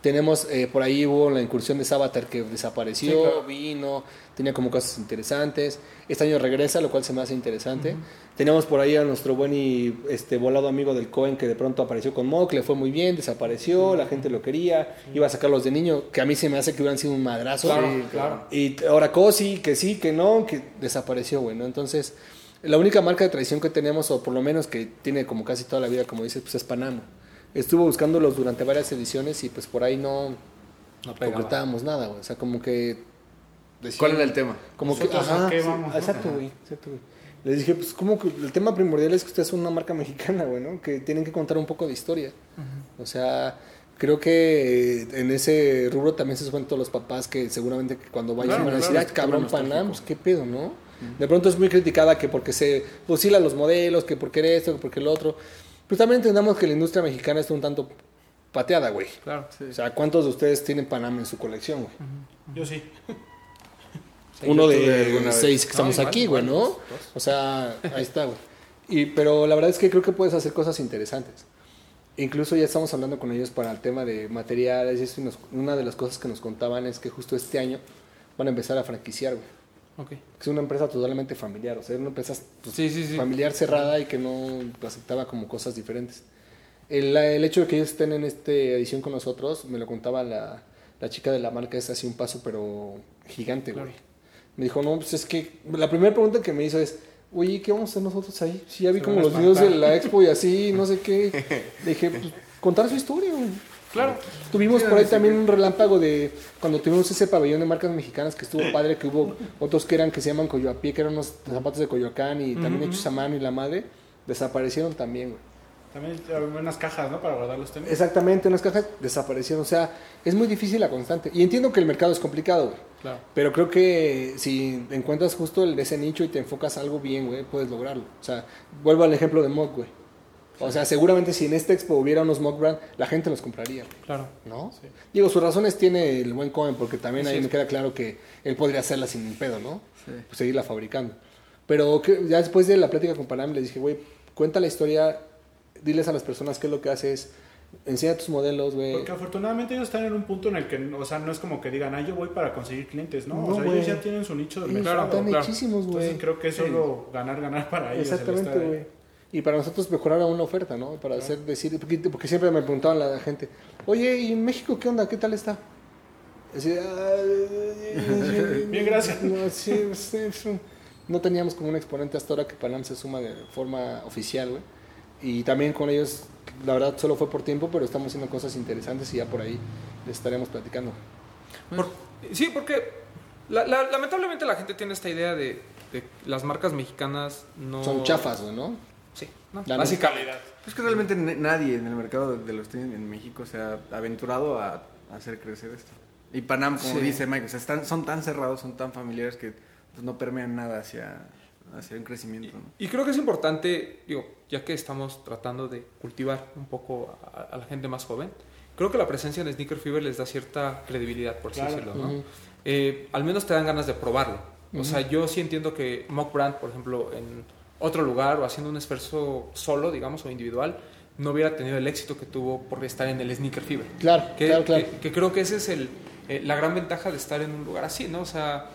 Tenemos, por ahí hubo la incursión de Sabater, que desapareció, sí, claro. Vino, tenía como cosas interesantes. Este año regresa, lo cual se me hace interesante. Tenemos por ahí a nuestro buen y volado amigo del Cohen, que de pronto apareció con Mock, le fue muy bien, desapareció, la gente lo quería, iba a sacarlos de niño, que a mí se me hace que hubieran sido un madrazo. Claro, claro. Y ahora Cosi, que sí, que no, que desapareció, güey, ¿no? Entonces, la única marca de tradición que tenemos, o por lo menos que tiene como casi toda la vida, como dices, pues es Panam. Estuvo buscándolos durante varias ediciones y pues por ahí no completábamos nada, güey. O sea, como que decía, ¿cuál era el tema? Como nosotros que, ajá, ¿a qué vamos? Exacto, güey. Les dije, pues como que el tema primordial es que ustedes son una marca mexicana, güey, ¿no? Que tienen que contar un poco de historia. Uh-huh. O sea, creo que en ese rubro también se suben todos los papás que seguramente cuando vayan van a decir, ah, cabrón, Panam, pues qué pedo, ¿no? Uh-huh. De pronto es muy criticada que porque se oscilan los modelos, que porque esto, que porque lo otro. Pues también entendamos que la industria mexicana está un tanto pateada, güey. Claro, sí. O sea, ¿cuántos de ustedes tienen Panam en su colección, güey? Uh-huh. Yo sí. Uno de seis que estamos aquí, güey, ¿no? Dos. O sea, ahí está, güey. Pero la verdad es que creo que puedes hacer cosas interesantes. Incluso ya estamos hablando con ellos para el tema de materiales. Y eso una de las cosas que nos contaban es que justo este año van a empezar a franquiciar, güey. Okay. Es una empresa totalmente familiar, o sea, una empresa familiar cerrada y que no aceptaba como cosas diferentes. El hecho de que ellos estén en esta edición con nosotros, me lo contaba la chica de la marca, es así un paso, pero gigante, güey. Claro. Me dijo, no, pues es que la primera pregunta que me hizo es, oye, ¿qué vamos a hacer nosotros ahí? Sí, ya vi como los videos de la expo y así, no sé qué. Le dije, pues, contar su historia, güey. Claro. Tuvimos por ahí también un relámpago de cuando tuvimos ese pabellón de marcas mexicanas que estuvo padre, que hubo otros que eran que se llaman Coyoapié, que eran unos zapatos de Coyoacán y también hechos a mano y la madre, desaparecieron también, güey. También unas cajas, ¿no? Para guardar los tenis. Exactamente, unas cajas desaparecieron. O sea, es muy difícil la constante. Y entiendo que el mercado es complicado, güey. Claro. Pero creo que si encuentras justo ese nicho y te enfocas a algo bien, güey, puedes lograrlo. O sea, vuelvo al ejemplo de Mock, güey. O sea, seguramente si en este expo hubiera unos mock brand, la gente los compraría. Claro. ¿No? Sí. Digo, sus razones tiene el buen Cohen, porque también ahí me queda claro que él podría hacerla sin pedo, ¿no? Sí. Pues seguirla fabricando. Pero ya después de la plática con Panam, le dije, güey, cuenta la historia, diles a las personas qué es lo que haces, enseña tus modelos, güey. Porque afortunadamente ellos están en un punto en el que, o sea, no es como que digan, ah, yo voy para conseguir clientes, ¿no? No, o sea, ellos ya tienen su nicho de mercado. Están hechísimos, güey. Entonces creo que es solo ganar para ellos. Exactamente, güey. Y para nosotros mejorar aún la oferta, ¿no? Para hacer decir... Porque siempre me preguntaban la gente, oye, ¿y en México qué onda? ¿Qué tal está? Así, bien, gracias. No, sí. No teníamos como un exponente hasta ahora que Panam se suma de forma oficial, güey. Y también con ellos, la verdad, solo fue por tiempo, pero estamos haciendo cosas interesantes y ya por ahí les estaremos platicando. Sí, porque lamentablemente la gente tiene esta idea de las marcas mexicanas no... Son chafas, ¿no? Sí, no. Así calidad. Es que realmente nadie en el mercado de los tenis en México se ha aventurado a hacer crecer esto. Y Panam, como dice Mike, o sea, son tan cerrados, son tan familiares que pues, no permean nada hacia un crecimiento, ¿no? Y creo que es importante, digo, ya que estamos tratando de cultivar un poco a la gente más joven, creo que la presencia en Sneaker Fever les da cierta credibilidad, por así decirlo, ¿no? Al menos te dan ganas de probarlo. O sea, yo sí entiendo que Mock Brand, por ejemplo, en otro lugar o haciendo un esfuerzo solo, digamos, o individual, no hubiera tenido el éxito que tuvo por estar en el Sneaker Fever. Claro. Que creo que esa es la gran ventaja de estar en un lugar así, ¿no? O sea,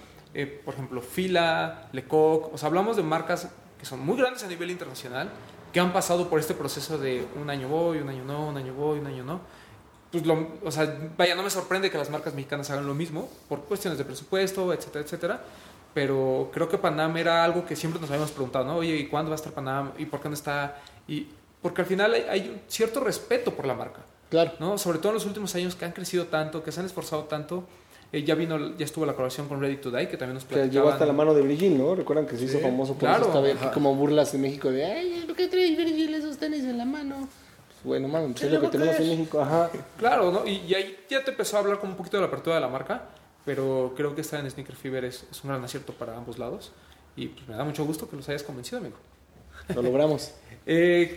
por ejemplo, Fila, Lecoq, o sea, hablamos de marcas que son muy grandes a nivel internacional, que han pasado por este proceso de un año voy, un año no, un año voy, un año no. Pues o sea, vaya, no me sorprende que las marcas mexicanas hagan lo mismo por cuestiones de presupuesto, etcétera, etcétera. Pero creo que Panam era algo que siempre nos habíamos preguntado, ¿no? Oye, ¿y cuándo va a estar Panam? ¿Y por qué no está? Y porque al final hay un cierto respeto por la marca. Claro. ¿No? Sobre todo en los últimos años que han crecido tanto, que se han esforzado tanto. Ya estuvo la colaboración con Ready to Die, que también nos platicaban. O sea, llegó hasta la mano de Virgil, ¿no? Recuerdan que se hizo famoso por eso. Estaba como burlas en México de, ay, ¿por qué traes Virgil esos tenis en la mano? Bueno, man, es lo que tenemos en México, ajá. Claro, ¿no? Y ahí ya te empezó a hablar como un poquito de la apertura de la marca. Pero creo que estar en Sneaker Fever es un gran acierto para ambos lados. Y pues me da mucho gusto que los hayas convencido, amigo. Lo logramos. ¿Qué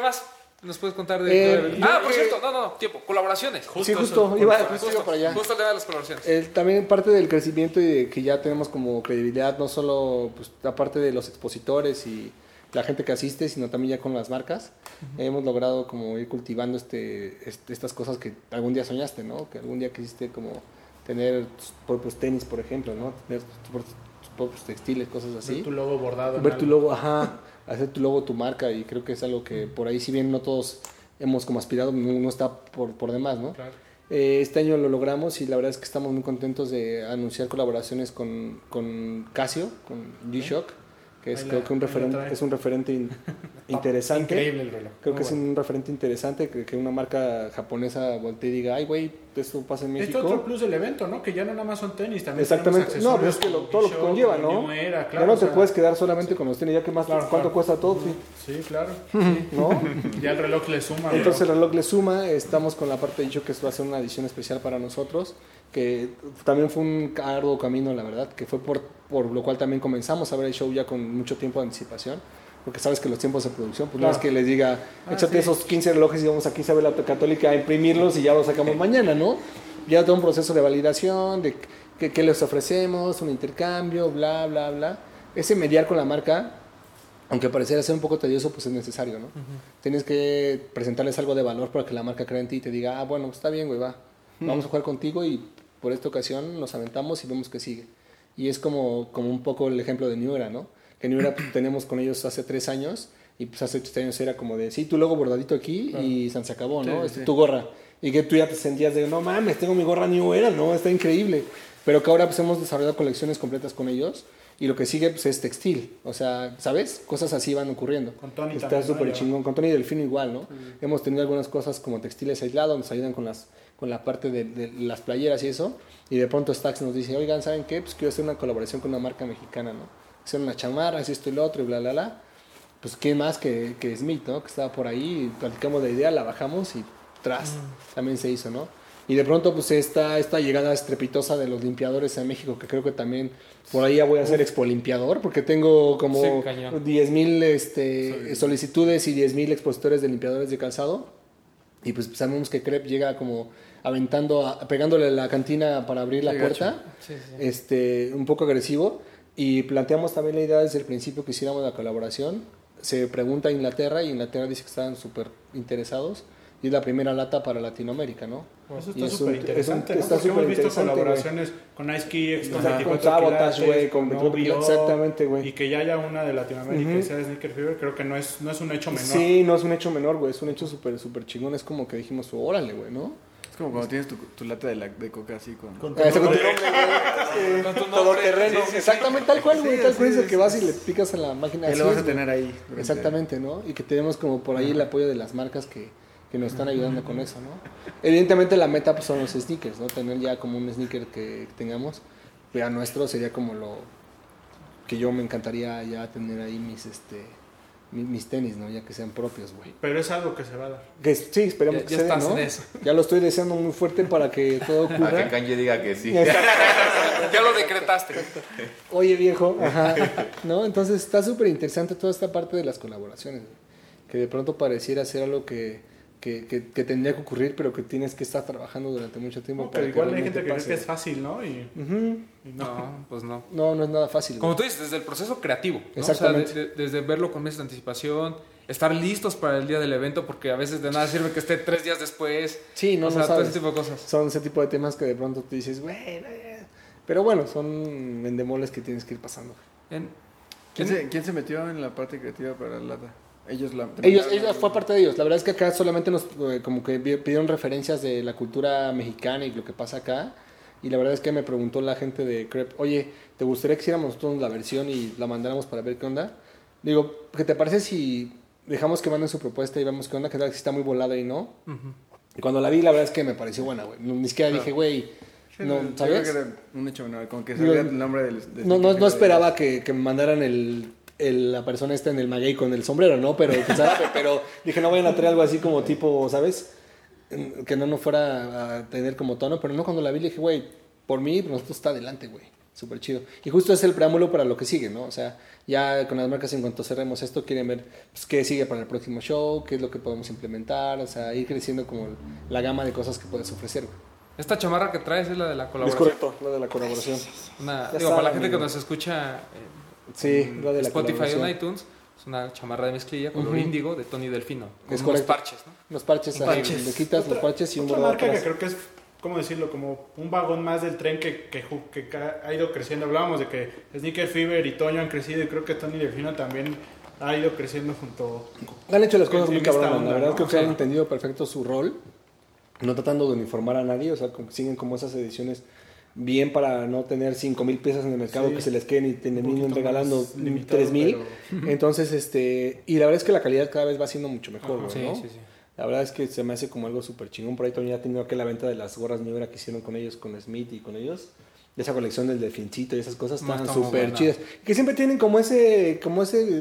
más nos puedes contar? Por cierto, no, tiempo. Colaboraciones. Justo iba para allá. Justo le va a las colaboraciones. También parte del crecimiento y de que ya tenemos como credibilidad, no solo pues, aparte de los expositores y la gente que asiste, sino también ya con las marcas. Uh-huh. Hemos logrado como ir cultivando estas cosas que algún día soñaste, ¿no? Que algún día quisiste como... tener tus propios tenis, por ejemplo, ¿no? Tener tus propios textiles, cosas así. Ver tu logo bordado. Ver tu logo, ajá. Hacer tu logo, tu marca. Y creo que es algo que por ahí, si bien no todos hemos como aspirado, no está por demás, ¿no? Claro. Este año lo logramos y la verdad es que estamos muy contentos de anunciar colaboraciones con Casio, con G-Shock, que es creo que un referente interesante. Increíble el reloj. Creo que es un referente interesante que una marca japonesa voltee y diga, ay, güey, esto pasa en México. Es otro plus del evento, ¿no? Que ya no nada más son tenis, también exactamente. No, pero es que todo lo que conlleva, ¿no? New Era, claro, ya no te puedes quedar solamente con los tenis, ya que más cuánto cuesta todo. Sí, claro. Sí. ¿No? Ya el reloj le suma. Entonces el reloj le suma. Estamos con la parte de dicho que esto va a ser una edición especial para nosotros, que también fue un arduo camino, la verdad, que fue por lo cual también comenzamos a ver el show ya con mucho tiempo de anticipación, porque sabes que los tiempos de producción, pues no es que les diga, échate esos 15 relojes y vamos aquí a ver la Católica a imprimirlos y ya los sacamos mañana, ¿no? Ya todo un proceso de validación, de qué les ofrecemos, un intercambio, bla, bla, bla. Ese mediar con la marca, aunque pareciera ser un poco tedioso, pues es necesario, ¿no? Uh-huh. Tienes que presentarles algo de valor para que la marca crea en ti y te diga, ah, bueno, está bien, güey, va. Vamos a jugar contigo y por esta ocasión nos aventamos y vemos que sigue. Y es como un poco el ejemplo de New Era, ¿no? Que New Era tenemos con ellos hace 3 años y pues hace 3 años era como de, sí, tu logo bordadito aquí y se acabó, ¿no? Sí. Tu gorra. Y que tú ya te sentías de, no mames, tengo mi gorra New Era, ¿no? Está increíble. Pero que ahora pues hemos desarrollado colecciones completas con ellos y lo que sigue pues es textil. O sea, ¿sabes? Cosas así van ocurriendo. Con Tony está súper chingón. Con Tony Delfino igual, ¿no? Sí. Hemos tenido algunas cosas como textiles aislados, nos ayudan con la parte de las playeras y eso, y de pronto Stax nos dice, oigan, ¿saben qué? Pues quiero hacer una colaboración con una marca mexicana, ¿no? Hacer una chamarra, así esto y lo otro, y bla, bla, bla. pues quién más que Smith, ¿no? Que estaba por ahí, platicamos la idea, la bajamos y tras, también se hizo, ¿no? Y de pronto, pues, esta llegada estrepitosa de los limpiadores a México, que creo que también por ahí ya voy a ser expo limpiador, porque tengo como 10,000 solicitudes y 10,000 expositores de limpiadores de calzado. Y pues sabemos que Crep llega como aventando, pegándole la cantina para abrir la puerta, un poco agresivo. Y planteamos también la idea desde el principio que hiciéramos la colaboración. Se pregunta a Inglaterra y Inglaterra dice que estaban súper interesados. Y es la primera lata para Latinoamérica, ¿no? Eso está súper interesante. Está súper interesante. Colaboraciones con Ice Kicks, con Sabotage, güey, con Rubio. Exactamente, güey. Y que ya haya una de Latinoamérica y sea de Sneaker Fever, creo que no es un hecho menor. Sí, no es un hecho menor, güey. Es un hecho súper, súper chingón. Es como que dijimos, órale, güey, ¿no? Es como cuando tienes tu lata de coca así con tu nombre, güey. Todo terreno. Exactamente, tal cual, güey. Tal cual es el que vas y le picas a la máquina. Que lo vas a tener ahí. Exactamente, ¿no? Y que tenemos como por ahí el apoyo de las marcas que nos están ayudando con eso, ¿no? Evidentemente la meta pues, son los sneakers, ¿no? Tener ya como un sneaker que tengamos, ya nuestro sería como lo que yo me encantaría ya tener ahí mis tenis, ¿no? Ya que sean propios, güey. Pero es algo que se va a dar. Sí, esperemos que se dé, ¿no? En eso. Ya lo estoy deseando muy fuerte para que todo ocurra. Para que Kanye diga que sí. Ya lo decretaste. Oye, viejo. Ajá. ¿No? Entonces está súper interesante toda esta parte de las colaboraciones, ¿no? Que de pronto pareciera ser algo que tendría que ocurrir, pero que tienes que estar trabajando durante mucho tiempo. No, pero igual hay gente que cree que es fácil, ¿no? Y no, pues no. No es nada fácil. Como tú dices, desde el proceso creativo, ¿no? Exactamente. O sea, desde verlo con meses de anticipación, estar listos para el día del evento, porque a veces de nada sirve que esté 3 días después. Sí, no sabes. Todo ese tipo de cosas. Son ese tipo de temas que de pronto te dices, bueno, pero bueno, son vendemoles que tienes que ir pasando. ¿Quién se metió en la parte creativa para la lata? Ellos fue parte de ellos. La verdad es que acá solamente nos como que pidieron referencias de la cultura mexicana y lo que pasa acá. Y la verdad es que me preguntó la gente de Crep, oye, ¿te gustaría que hiciéramos nosotros la versión y la mandáramos para ver qué onda? Digo, ¿qué te parece si dejamos que manden su propuesta y vemos qué onda? Que tal si está muy volada y no. Y cuando la vi, la verdad es que me pareció buena, güey. Ni siquiera dije, güey, no, ¿sabes? Yo creo que era un hecho menor, como que sabía el nombre del no esperaba que me mandaran la persona está en el maguey con el sombrero, ¿no? Pero dije, no vayan a traer algo así como tipo, ¿sabes? Que no fuera a tener como tono. Pero no, cuando la vi le dije, güey, por mí, nosotros está adelante, güey. Súper chido. Y justo es el preámbulo para lo que sigue, ¿no? O sea, ya con las marcas, en cuanto cerremos esto, quieren ver pues, qué sigue para el próximo show, qué es lo que podemos implementar, o sea, ir creciendo como la gama de cosas que puedes ofrecer, güey. Esta chamarra que traes es la de la colaboración. Es correcto, la de la colaboración. Para la gente que nos escucha... Sí, la de Spotify en iTunes, es una chamarra de mezclilla color índigo de Tony Delfino. Es unos parches, ¿no? Los parches, le quitas los parches y un bordado. Otra marca que creo que es, ¿cómo decirlo? Como un vagón más del tren que ha ido creciendo. Hablábamos de que Sneaker Fever y Toño han crecido y creo que Tony Delfino también ha ido creciendo junto. Han hecho las cosas muy cabronas, la verdad, creo que han entendido perfecto su rol, no tratando de uniformar a nadie, o sea, siguen como esas ediciones. Bien para no tener 5,000 piezas en el mercado que se les queden y terminen regalando 3,000. Pero... Entonces, y la verdad es que la calidad cada vez va siendo mucho mejor, güey, ¿no? Sí. La verdad es que se me hace como algo súper chingón. Por ahí Tony ha tenido la venta de las gorras New Era que hicieron con ellos, con Smith y con ellos. Esa colección del delfincito y esas cosas están súper chidas. Que siempre tienen como ese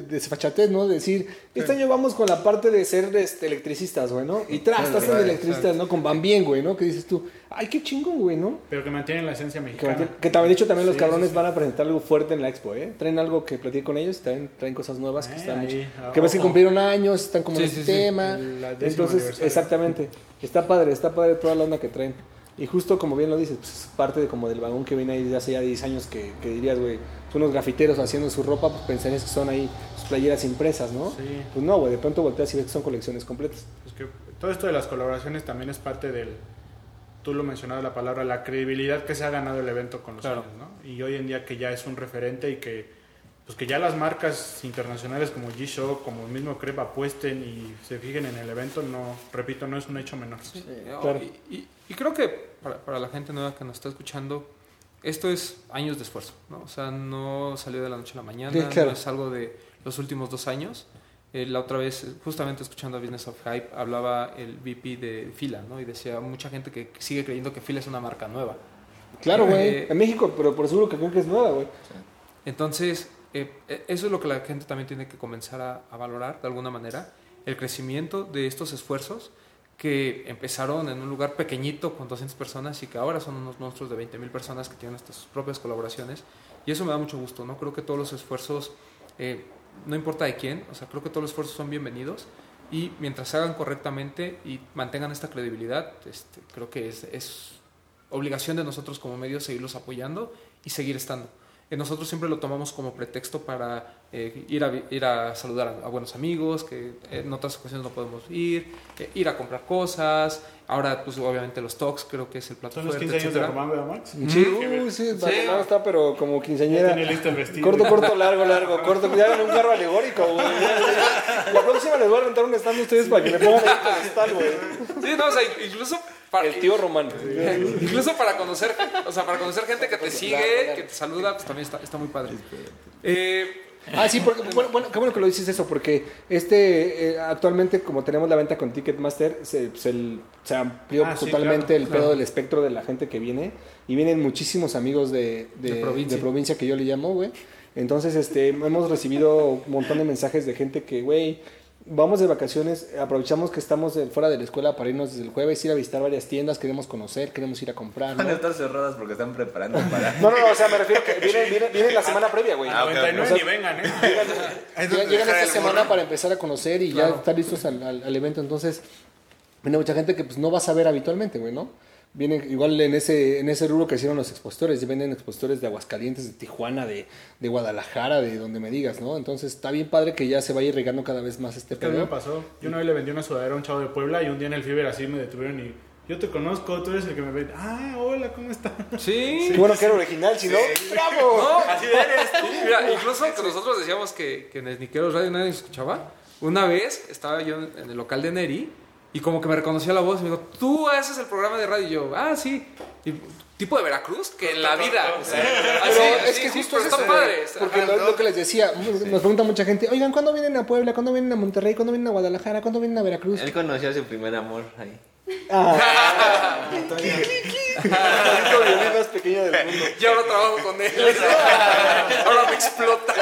desfachatez, ¿no? Decir, este año vamos con la parte de ser electricistas, güey, ¿no? Y estás de electricistas, ¿no? Con Van Bien, güey, ¿no? Que dices tú, ay, qué chingón, güey, ¿no? Pero que mantienen la esencia mexicana. Que también, de hecho, también los cabrones van a presentar algo fuerte en la expo, ¿eh? Traen algo que platiqué con ellos, traen cosas nuevas que están... Que ves que cumplieron años, están como en el tema. Entonces, exactamente. Está padre toda la onda que traen. Y justo como bien lo dices, pues es parte de como del vagón que viene ahí desde hace ya 10 años que dirías, güey, son unos grafiteros haciendo su ropa, pues pensarías que son ahí sus playeras impresas, ¿no? Sí. Pues no, güey, de pronto volteas y ves que son colecciones completas. Es que todo esto de las colaboraciones también es parte del, tú lo mencionabas la palabra, la credibilidad que se ha ganado el evento con los años, ¿no? Y hoy en día que ya es un referente y que ya las marcas internacionales como G-Shock, como el mismo Crep apuesten y se fijen en el evento, no, repito, no es un hecho menor. Sí, claro. Y creo que para la gente nueva que nos está escuchando, esto es años de esfuerzo, ¿no? O sea, no salió de la noche a la mañana, sí, claro. No es algo de los últimos 2 años. La otra vez, justamente escuchando a Business of Hype, hablaba el VP de Fila, ¿no? Y decía, mucha gente que sigue creyendo que Fila es una marca nueva. Claro, güey, en México, pero por seguro que creen que es nueva, güey. Entonces... Eso es lo que la gente también tiene que comenzar a valorar de alguna manera, el crecimiento de estos esfuerzos que empezaron en un lugar pequeñito con 200 personas y que ahora son unos monstruos de 20,000 personas que tienen hasta sus propias colaboraciones, y eso me da mucho gusto, ¿no? Creo que todos los esfuerzos, no importa de quién, o sea, creo que todos los esfuerzos son bienvenidos, y mientras se hagan correctamente y mantengan esta credibilidad, creo que es obligación de nosotros como medios seguirlos apoyando y seguir estando. Nosotros siempre lo tomamos como pretexto para ir a saludar a buenos amigos, que en otras ocasiones no podemos ir a comprar cosas. Ahora, pues obviamente los talks creo que es el plato fuerte. ¿Son los 15 años de Román, verdad, Max? Sí, sí, no está, pero como quinceañera. Tiene listo el vestido. Corto, largo, corto. Ya en un carro alegórico, güey. La próxima les voy a rentar un stand a ustedes para que me pongan ahí con stand, güey. Sí, no, o sea, incluso... el tío Román. Incluso para conocer gente que te sigue, que te saluda, pues también está muy padre. Sí, porque qué bueno que lo dices eso, porque actualmente como tenemos la venta con Ticketmaster, se amplió totalmente pedo del espectro de la gente que viene, y vienen muchísimos amigos de provincia, que yo le llamo, güey. Entonces, hemos recibido un montón de mensajes de gente que, güey, vamos de vacaciones, aprovechamos que estamos fuera de la escuela para irnos desde el jueves, ir a visitar varias tiendas, queremos conocer, queremos ir a comprar, ¿no? Van a estar cerradas porque están preparando para... No, o sea, me refiero que vienen la semana previa, güey. 99, o sea, ni vengan, ¿eh? Llegan esta semana para empezar a conocer y ya estar listos al evento. Entonces, viene mucha gente que pues no vas a ver habitualmente, güey, ¿no? Vienen igual en ese rubro que hicieron los expositores, venden expositores de Aguascalientes, de Tijuana, de Guadalajara, de donde me digas, ¿no? Entonces está bien padre que ya se vaya regando cada vez más este pedo. ¿Qué me pasó? Yo una vez le vendí una sudadera a un chavo de Puebla y un día en el Fever así me detuvieron y... yo te conozco, tú eres el que me vende. Ah, hola, ¿cómo estás? Sí. Bueno, que era original, si no, ¡bravo! No, así eres tú. Mira, incluso que nosotros decíamos que en Sneakeros Radio nadie escuchaba. Una vez estaba yo en el local de Neri y como que me reconoció la voz y me dijo, tú haces el programa de radio. Y yo, sí. Y, tipo de Veracruz, que en la vida. O sea, es que justo está padre. Porque lo que les decía, nos pregunta mucha gente, oigan, ¿cuándo vienen a Puebla? ¿Cuándo vienen a Monterrey? ¿Cuándo vienen a Guadalajara? ¿Cuándo vienen a Veracruz? Él conoció a su primer amor ahí. El violín más pequeño del mundo. Yo ahora trabajo con él. Ahora me explota.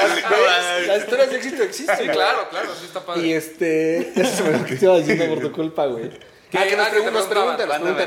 Las historias de éxito existen. Sí, claro, sí está padre. Y eso se me quedó diciendo por tu culpa, güey. Que nos preguntan, ¿cuándo vamos para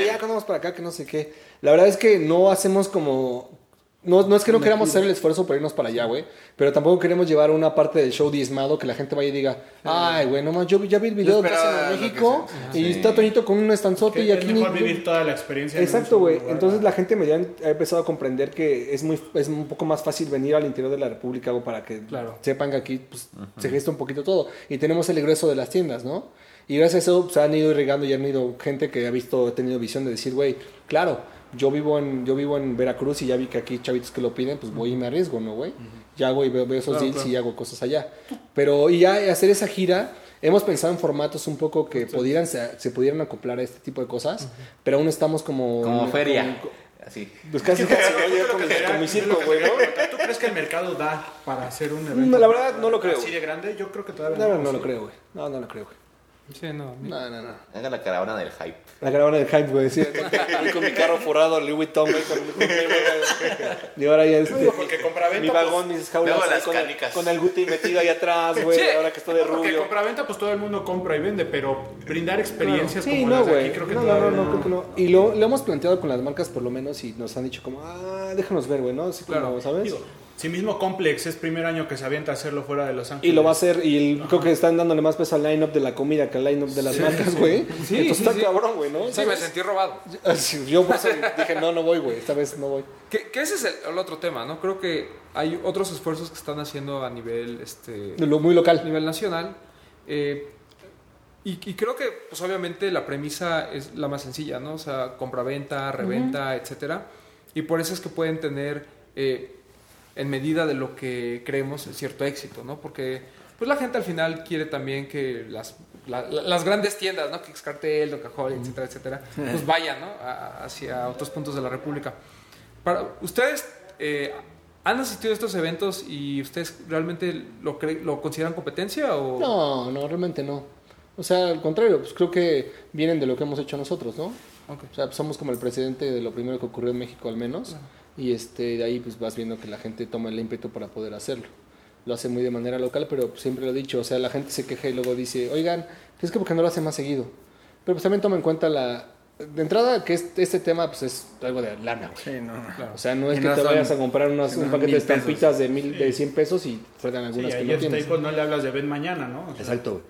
allá? ¿Cuándo vamos para acá? Que no sé qué. La verdad es que no hacemos como... No es que no queramos hacer el esfuerzo para irnos para allá, güey, pero tampoco queremos llevar una parte del show diezmado que la gente vaya y diga, ay, güey, no más, yo ya vi el video que hacen en México y está Toñito con un estanzote y aquí... Es mejor vivir toda la experiencia. Exacto, güey. Entonces la gente mediana ha empezado a comprender que es un poco más fácil venir al interior de la República, güey, para que sepan que aquí pues, se gesta un poquito todo. Y tenemos el ingreso de las tiendas, ¿no? Y gracias a eso se han ido irrigando y han ido gente que ha tenido visión de decir, güey, claro, yo vivo en Veracruz y ya vi que aquí chavitos que lo piden, pues voy y me arriesgo, ¿no, güey? Ya voy, veo esos deals y hago cosas allá. Pero y ya hacer esa gira, hemos pensado en formatos un poco que se pudieran acoplar a este tipo de cosas, pero aún estamos como feria. Así. Pues casi con mi circo, güey, ¿no? ¿Tú crees que el mercado da para hacer un evento? No, la verdad no lo creo. Así de grande, yo creo que todavía no lo creo, güey. No lo creo, güey. Sí, no. Haga la caravana del hype. La caravana del hype, güey. Sí, con mi carro forrado, Louis Vuitton, güey. Y ahora ya porque compra-venta, mi vagón, pues, mis jaulas ahí, con el guti metido ahí atrás, güey. Sí, ahora que está de rubio. Porque compra-venta, pues todo el mundo compra y vende, pero brindar experiencias creo que no. Y lo hemos planteado con las marcas, por lo menos, y nos han dicho como, déjanos ver, güey, ¿no? Sí, claro, ¿sabes? Digo, sí, mismo Complex es primer año que se avienta a hacerlo fuera de Los Ángeles. Y lo va a hacer, y creo que están dándole más peso al line-up de la comida que al line-up de las marcas, güey. Sí, entonces está cabrón, güey, ¿no? Sí, ¿sabes? Me sentí robado. Yo por eso dije, no voy, güey, esta vez no voy. Que ese es el otro tema, ¿no? Creo que hay otros esfuerzos que están haciendo a nivel... muy local. A nivel nacional. Y creo que, pues obviamente, la premisa es la más sencilla, ¿no? O sea, compra-venta, reventa, etcétera. Y por eso es que pueden tener... en medida de lo que creemos es cierto éxito, ¿no? Porque pues la gente al final quiere también que las grandes tiendas, ¿no? Que Xcartel, Docajol, etcétera, etcétera, pues vayan, ¿no? Hacia otros puntos de la República. Para ustedes, ¿han asistido a estos eventos y ustedes realmente lo consideran competencia o...? No, realmente no. O sea, al contrario, pues creo que vienen de lo que hemos hecho nosotros, ¿no? Okay. O sea, somos como el precedente de lo primero que ocurrió en México, al menos. Uh-huh. Y de ahí pues vas viendo que la gente toma el ímpetu para poder hacerlo. Lo hace muy de manera local, pero siempre lo he dicho, o sea, la gente se queja y luego dice, oigan, es que porque no lo hace más seguido. Pero pues también toma en cuenta la... De entrada, que este tema pues es algo de lana. Sí, no. Claro. O sea, no es y que no te vayas a comprar un paquete de estampitas de 100 pesos y salgan algunas que no tienes. Staple no le hablas de ven mañana, ¿no? O sea, exacto.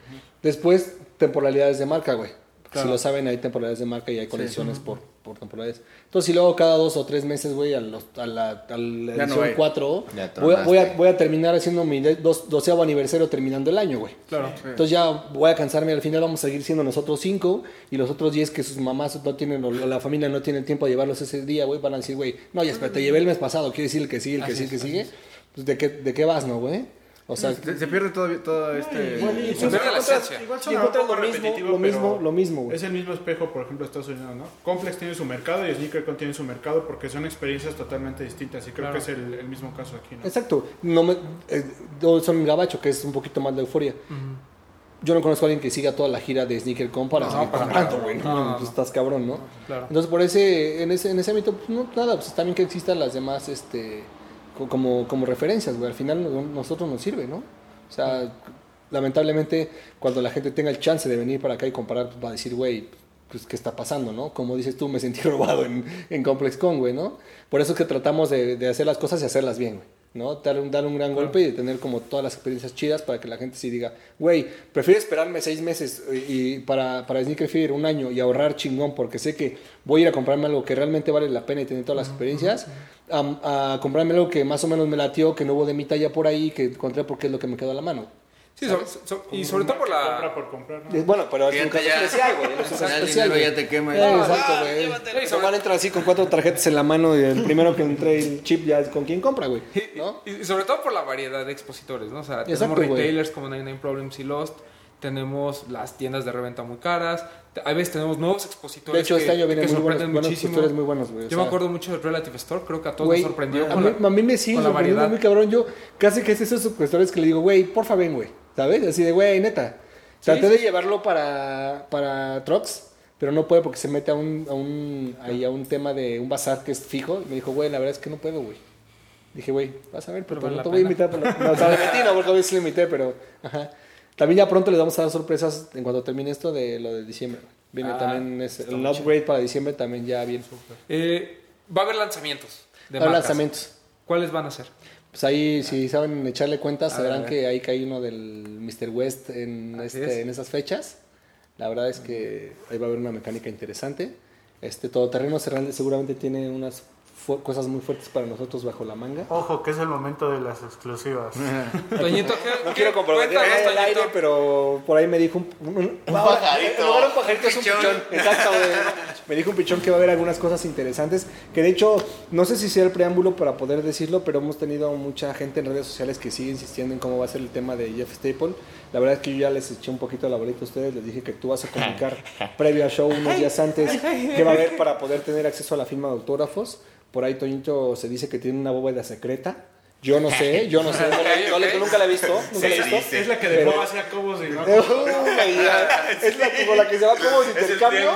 Después, temporalidades de marca, güey. Claro. Si lo saben, hay temporalidades de marca y hay colecciones sí. por temporalidades. Entonces, si luego cada 2 o 3 meses, güey, a la edición 4, no voy a terminar haciendo mi 12º aniversario terminando el año, güey. Claro. Sí. Entonces ya voy a cansarme. Al final vamos a seguir siendo nosotros 5 y los otros 10 que sus mamás no tienen o la familia no tiene tiempo de llevarlos ese día, güey, van a decir, güey, no, ya espera, te llevé el mes pasado, quiero decir el que sigue, el que sigue, el que sigue. Pues, ¿de qué vas, no, güey? O sea, se pierde todo Igual son lo mismo, güey. Es el mismo espejo, por ejemplo, Estados Unidos, ¿no? Complex tiene su mercado y SneakerCon tiene su mercado porque son experiencias totalmente distintas y creo que es el mismo caso aquí, ¿no? Exacto. Son gabacho, que es un poquito más de euforia. Uh-huh. Yo no conozco a alguien que siga toda la gira de SneakerCon para seguir comprando, güey. No, estás cabrón, ¿no? Claro. Entonces, por en ese ámbito, pues no, nada, pues también que existan las demás, como referencias, güey. Al final nosotros nos sirve, ¿no? O sea, lamentablemente, cuando la gente tenga el chance de venir para acá y comparar, pues va a decir, güey, pues, ¿qué está pasando, no? Como dices tú, me sentí robado en ComplexCon, güey, ¿no? Por eso es que tratamos de hacer las cosas y hacerlas bien, güey, ¿no? Dar un gran golpe y tener como todas las experiencias chidas para que la gente sí diga, güey, prefiero esperarme 6 meses y para Sneaker Fever 1 año y ahorrar chingón porque sé que voy a ir a comprarme algo que realmente vale la pena y tener todas las experiencias, a comprarme algo que más o menos me latió, que no hubo de mi talla por ahí, que encontré porque es lo que me quedó a la mano. Sí, y sobre todo por la... Compra por comprar, ¿no? Bueno, pero es un caso especial, güey. El dinero ya te quema. Exacto, güey. Se van a entrar así con 4 tarjetas en la mano y el primero que entre el chip ya es con quien compra, güey, ¿no? Y sobre todo por la variedad de expositores, ¿no? O sea, tenemos retailers como 99 Problems y Lost. Tenemos las tiendas de reventa muy caras. A veces tenemos nuevos expositores. De hecho, este año vienen buenos expositores muy buenos, güey. Yo me acuerdo mucho del Relative Store. Creo que a todos nos sorprendió. A mí me sí, sorprendió muy cabrón. Yo casi que es esos expositores que le digo, güey, porfa, ven, güey. ¿Sabes? Así de, güey, neta. Traté de llevarlo para trucks, pero no puede porque se mete a un tema de un bazar que es fijo. Y me dijo, güey, la verdad es que no puedo, güey. Dije, güey, vas a ver, pero no te voy a invitar. No, o sea, mentira, porque a veces lo invité, pero... Ajá. También ya pronto les vamos a dar sorpresas en cuanto termine esto de lo de diciembre. Viene también el upgrade para diciembre, también ya bien. Va a haber lanzamientos de marcas. Lanzamientos. ¿Cuáles van a ser? Pues ahí, si saben echarle cuentas, sabrán que ahí cae uno del Mr. West en esas fechas. La verdad es que ahí va a haber una mecánica interesante. Todoterreno seguramente tiene unas cosas muy fuertes para nosotros bajo la manga. Ojo, que es el momento de las exclusivas. Toñito, no quiero comprometer el aire, pero por ahí me dijo un pajarito. No era un pajarito, es un pichón. Exacto, me dijo un pichón que va a haber algunas cosas interesantes, que de hecho, no sé si sea el preámbulo para poder decirlo, pero hemos tenido mucha gente en redes sociales que sigue insistiendo en cómo va a ser el tema de Jeff Staple. La verdad es que yo ya les eché un poquito la bolita a ustedes, les dije que tú vas a comunicar previo al show unos días antes qué va a haber para poder tener acceso a la firma de autógrafos. Por ahí Toñito se dice que tiene una bóveda secreta. Yo no sé. Nunca la he visto. Es la que dejó hacia Cobos y no. Es la que se va a Cobos y intercambio.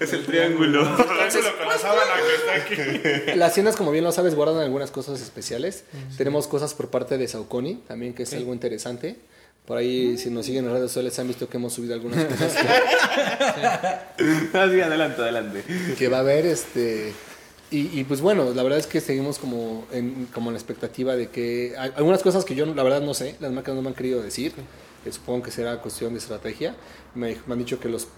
Es el triángulo con la sábana que está aquí. Las tiendas, como bien lo sabes, guardan algunas cosas especiales. Sí. Tenemos cosas por parte de Saucony también, que es algo interesante. Por ahí, si nos siguen en redes sociales, han visto que hemos subido algunas cosas. Así, adelante. Que va a haber Y pues bueno, la verdad es que seguimos como en la expectativa de que... Algunas cosas que yo la verdad no sé, las marcas no me han querido decir. Supongo que será cuestión de estrategia. Me han dicho que los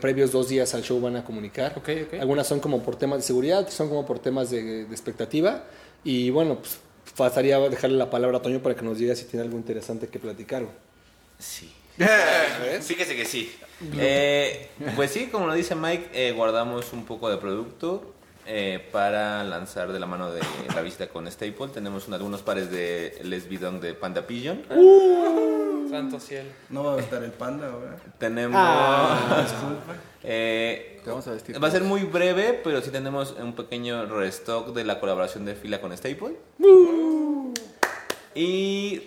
previos 2 días al show van a comunicar. Okay. Algunas son como por temas de seguridad, son como por temas de expectativa. Y bueno, pues bastaría dejarle la palabra a Toño para que nos diga si tiene algo interesante que platicar. Sí. Fíjese que sí. Pues sí, como lo dice Mike, guardamos un poco de producto. Para lanzar de la mano de la visita con Staple, tenemos algunos pares de Les Bidon de Panda Pigeon. Santo cielo. No va a estar el panda, ¿verdad? Tenemos. Vamos a vestir. Va a ser muy breve, pero sí tenemos un pequeño restock de la colaboración de Fila con Staple. Y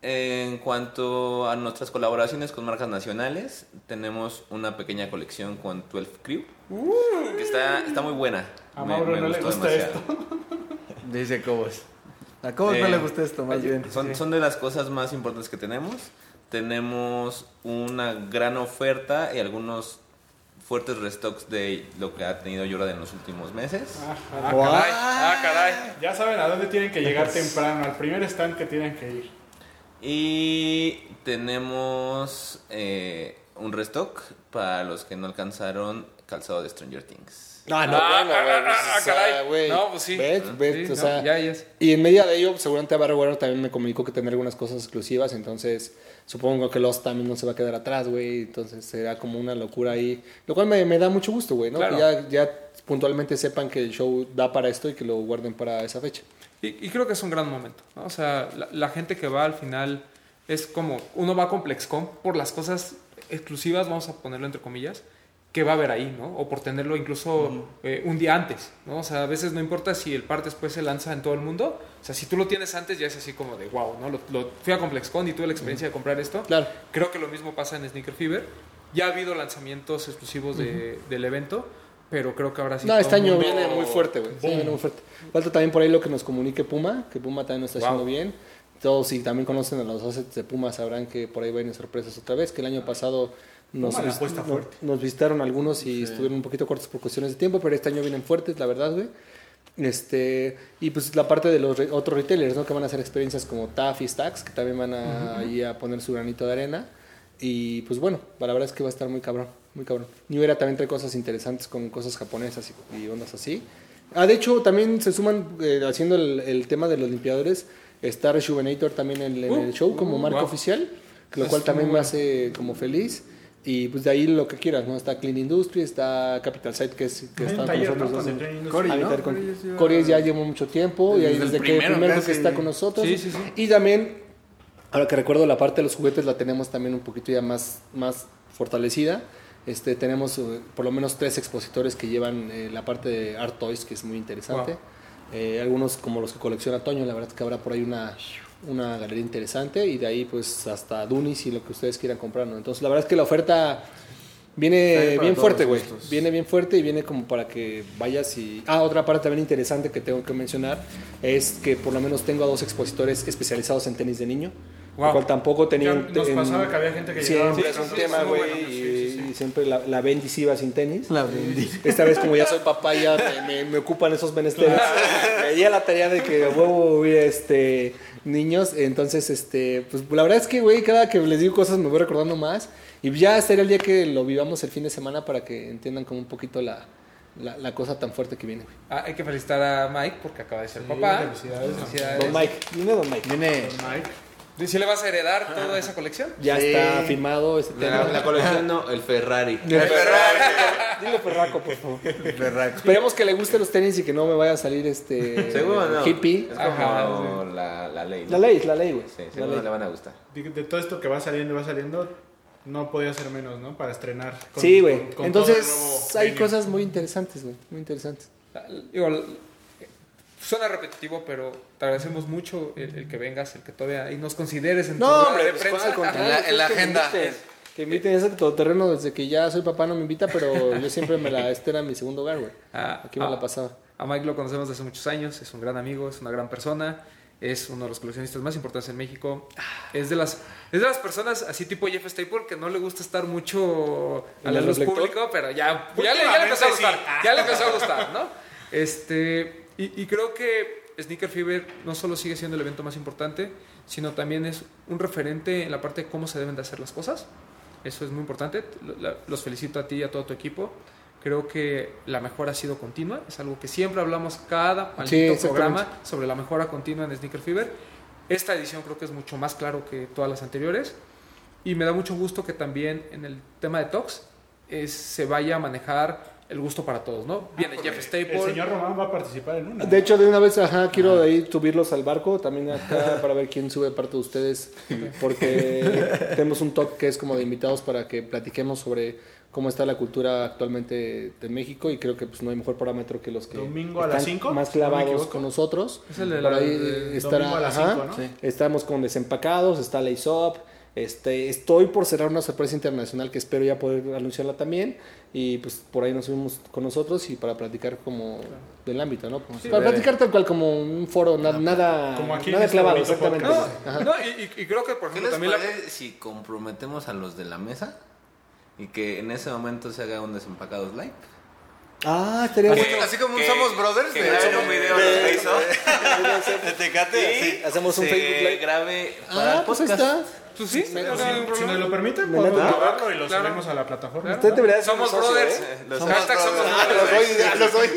En cuanto a nuestras colaboraciones con marcas nacionales, tenemos una pequeña colección con 12 Crew, que está muy buena. A Mauro no le gusta demasiado. Dice Cobos. A Cobos no le gusta esto, más bien. Son de las cosas más importantes que tenemos. Tenemos una gran oferta y algunos fuertes restocks de lo que ha tenido Jordan en los últimos meses. ¡Ah, caray! Ya saben a dónde tienen que llegar temprano, al primer stand que tienen que ir. Y tenemos un restock para los que no alcanzaron calzado de Stranger Things. Caray. No, pues sí. Ya. Y en medio de ello, seguramente Barroware también me comunicó que tener algunas cosas exclusivas. Entonces, supongo que Lost también no se va a quedar atrás, güey. Entonces, será como una locura ahí. Lo cual me da mucho gusto, güey, ¿no? Claro. Ya puntualmente sepan que el show da para esto y que lo guarden para esa fecha. Y creo que es un gran momento, ¿no? O sea, la gente que va al final es como... Uno va a ComplexCon por las cosas exclusivas, vamos a ponerlo entre comillas, que va a haber ahí, ¿no? O por tenerlo incluso un día antes, ¿no? O sea, a veces no importa si el par después se lanza en todo el mundo. O sea, si tú lo tienes antes ya es así como de wow, ¿no? Fui a ComplexCon y tuve la experiencia de comprar esto. Claro. Creo que lo mismo pasa en Sneaker Fever. Ya ha habido lanzamientos exclusivos del evento, pero creo que ahora sí. No, este año viene muy fuerte, güey. Sí, viene muy fuerte. Falta también por ahí lo que nos comunique Puma, que Puma también nos está haciendo bien. Todos, si también conocen a los assets de Puma, sabrán que por ahí vienen sorpresas otra vez, que el año pasado nos visitaron algunos y estuvieron un poquito cortos por cuestiones de tiempo, pero este año vienen fuertes, la verdad, güey. Y pues la parte de los otros retailers, ¿no? Que van a hacer experiencias como TAF y Stacks, que también van ahí a poner su granito de arena. Y pues bueno, la verdad es que va a estar muy cabrón, muy cabrón. New Era también trae cosas interesantes con cosas japonesas y ondas así. De hecho, también se suman haciendo el tema de los limpiadores. Está Rejuvenator también en el show como marca oficial, lo cual también me hace como feliz. Y pues de ahí lo que quieras, ¿no? Está Clean Industry, está Capital Site, que está con nosotros. Corey ya llevó mucho tiempo, y ahí desde que el primero que está con nosotros. Sí. Y también, ahora que recuerdo, la parte de los juguetes la tenemos también un poquito ya más fortalecida. Tenemos por lo menos 3 expositores que llevan la parte de Art Toys, que es muy interesante. Algunos como los que colecciona Toño, la verdad es que habrá por ahí una galería interesante. Y de ahí pues hasta Dunis y lo que ustedes quieran comprar, ¿no? Entonces la verdad es que la oferta viene bien fuerte, güey. Viene bien fuerte y viene como para que vayas y... otra parte también interesante que tengo que mencionar es que por lo menos tengo a 2 expositores especializados en tenis de niño. Lo cual tampoco tenía... Nos pasaba que había gente que llegaba... Siempre es un tema, güey, y siempre la Bendis iba sin tenis. La Bendis. Esta vez, como ya soy papá, ya me ocupan esos menesteres. Me di a la tarea de que huevo hubiera niños. Entonces, pues la verdad es que, güey, cada que les digo cosas me voy recordando más. Y ya será el día que lo vivamos el fin de semana para que entiendan como un poquito la cosa tan fuerte que viene, güey. Hay que felicitar a Mike porque acaba de ser papá. Felicidades. Don Mike. ¿Y si le vas a heredar toda esa colección? Ya está firmado ese tema. La colección no, el Ferrari. Dile Ferraco, por favor. Ferraco. Esperemos que le gusten los tenis y que no me vaya a salir ¿seguro no? Hippie. Es como la ley, ¿no? La ley, güey. Sí, seguro le van a gustar. De todo esto que va saliendo, no podía ser menos, ¿no? Para estrenar. Sí, güey. Entonces, hay cosas muy interesantes, güey. Muy interesantes. Digo... Suena repetitivo, pero te agradecemos mucho el que vengas, el que todavía... Y nos consideres en tu hombre, de prensa. En la agenda. Que inviten ese todoterreno. Desde que ya soy papá no me invita, pero yo siempre este era mi segundo hogar, güey. Aquí me la pasaba. A Mike lo conocemos desde hace muchos años. Es un gran amigo, es una gran persona. Es uno de los coleccionistas más importantes en México. Es de las personas así tipo Jeff Staple que no le gusta estar mucho a la luz público, pero ya le empezó a gustar. Ya le empezó a gustar, ¿no? Y creo que Sneaker Fever no solo sigue siendo el evento más importante, sino también es un referente en la parte de cómo se deben de hacer las cosas. Eso es muy importante. Los felicito a ti y a todo tu equipo. Creo que la mejora ha sido continua. Es algo que siempre hablamos cada maldito programa sobre la mejora continua en Sneaker Fever. Esta edición creo que es mucho más claro que todas las anteriores. Y me da mucho gusto que también en el tema de talks se vaya a manejar... El gusto para todos, ¿no? Viene Jeff Staple. El señor Román va a participar en una. De hecho, de una vez, quiero de ahí subirlos al barco, también acá, para ver quién sube parte de ustedes, porque tenemos un talk que es como de invitados para que platiquemos sobre cómo está la cultura actualmente de México, y creo que pues no hay mejor parámetro que los que domingo están a las 5, más clavados con nosotros. Es el de la, por ahí estará, a las 5, ¿no? Sí. Estamos con Desempacados, está la ISOP, estoy por cerrar una sorpresa internacional que espero ya poder anunciarla también, y pues por ahí nos subimos con nosotros y para platicar como claro. del ámbito, ¿no? Sí, para platicar tal cual como un foro, nada como aquí nada clavado, exactamente. No, y creo que por ejemplo también si comprometemos a los de la mesa y que en ese momento se haga un Desempacados live. Ah, estaría bueno. Así como somos brothers, que graben un video de Tecate, sí, hacemos un Facebook live, grabe para el podcast. Pues ahí está. Pues sí, si nos lo permiten, podemos grabarlo y lo subimos a la plataforma. Usted debería somos socio, brothers. Los hashtags somos brothers. Los doy.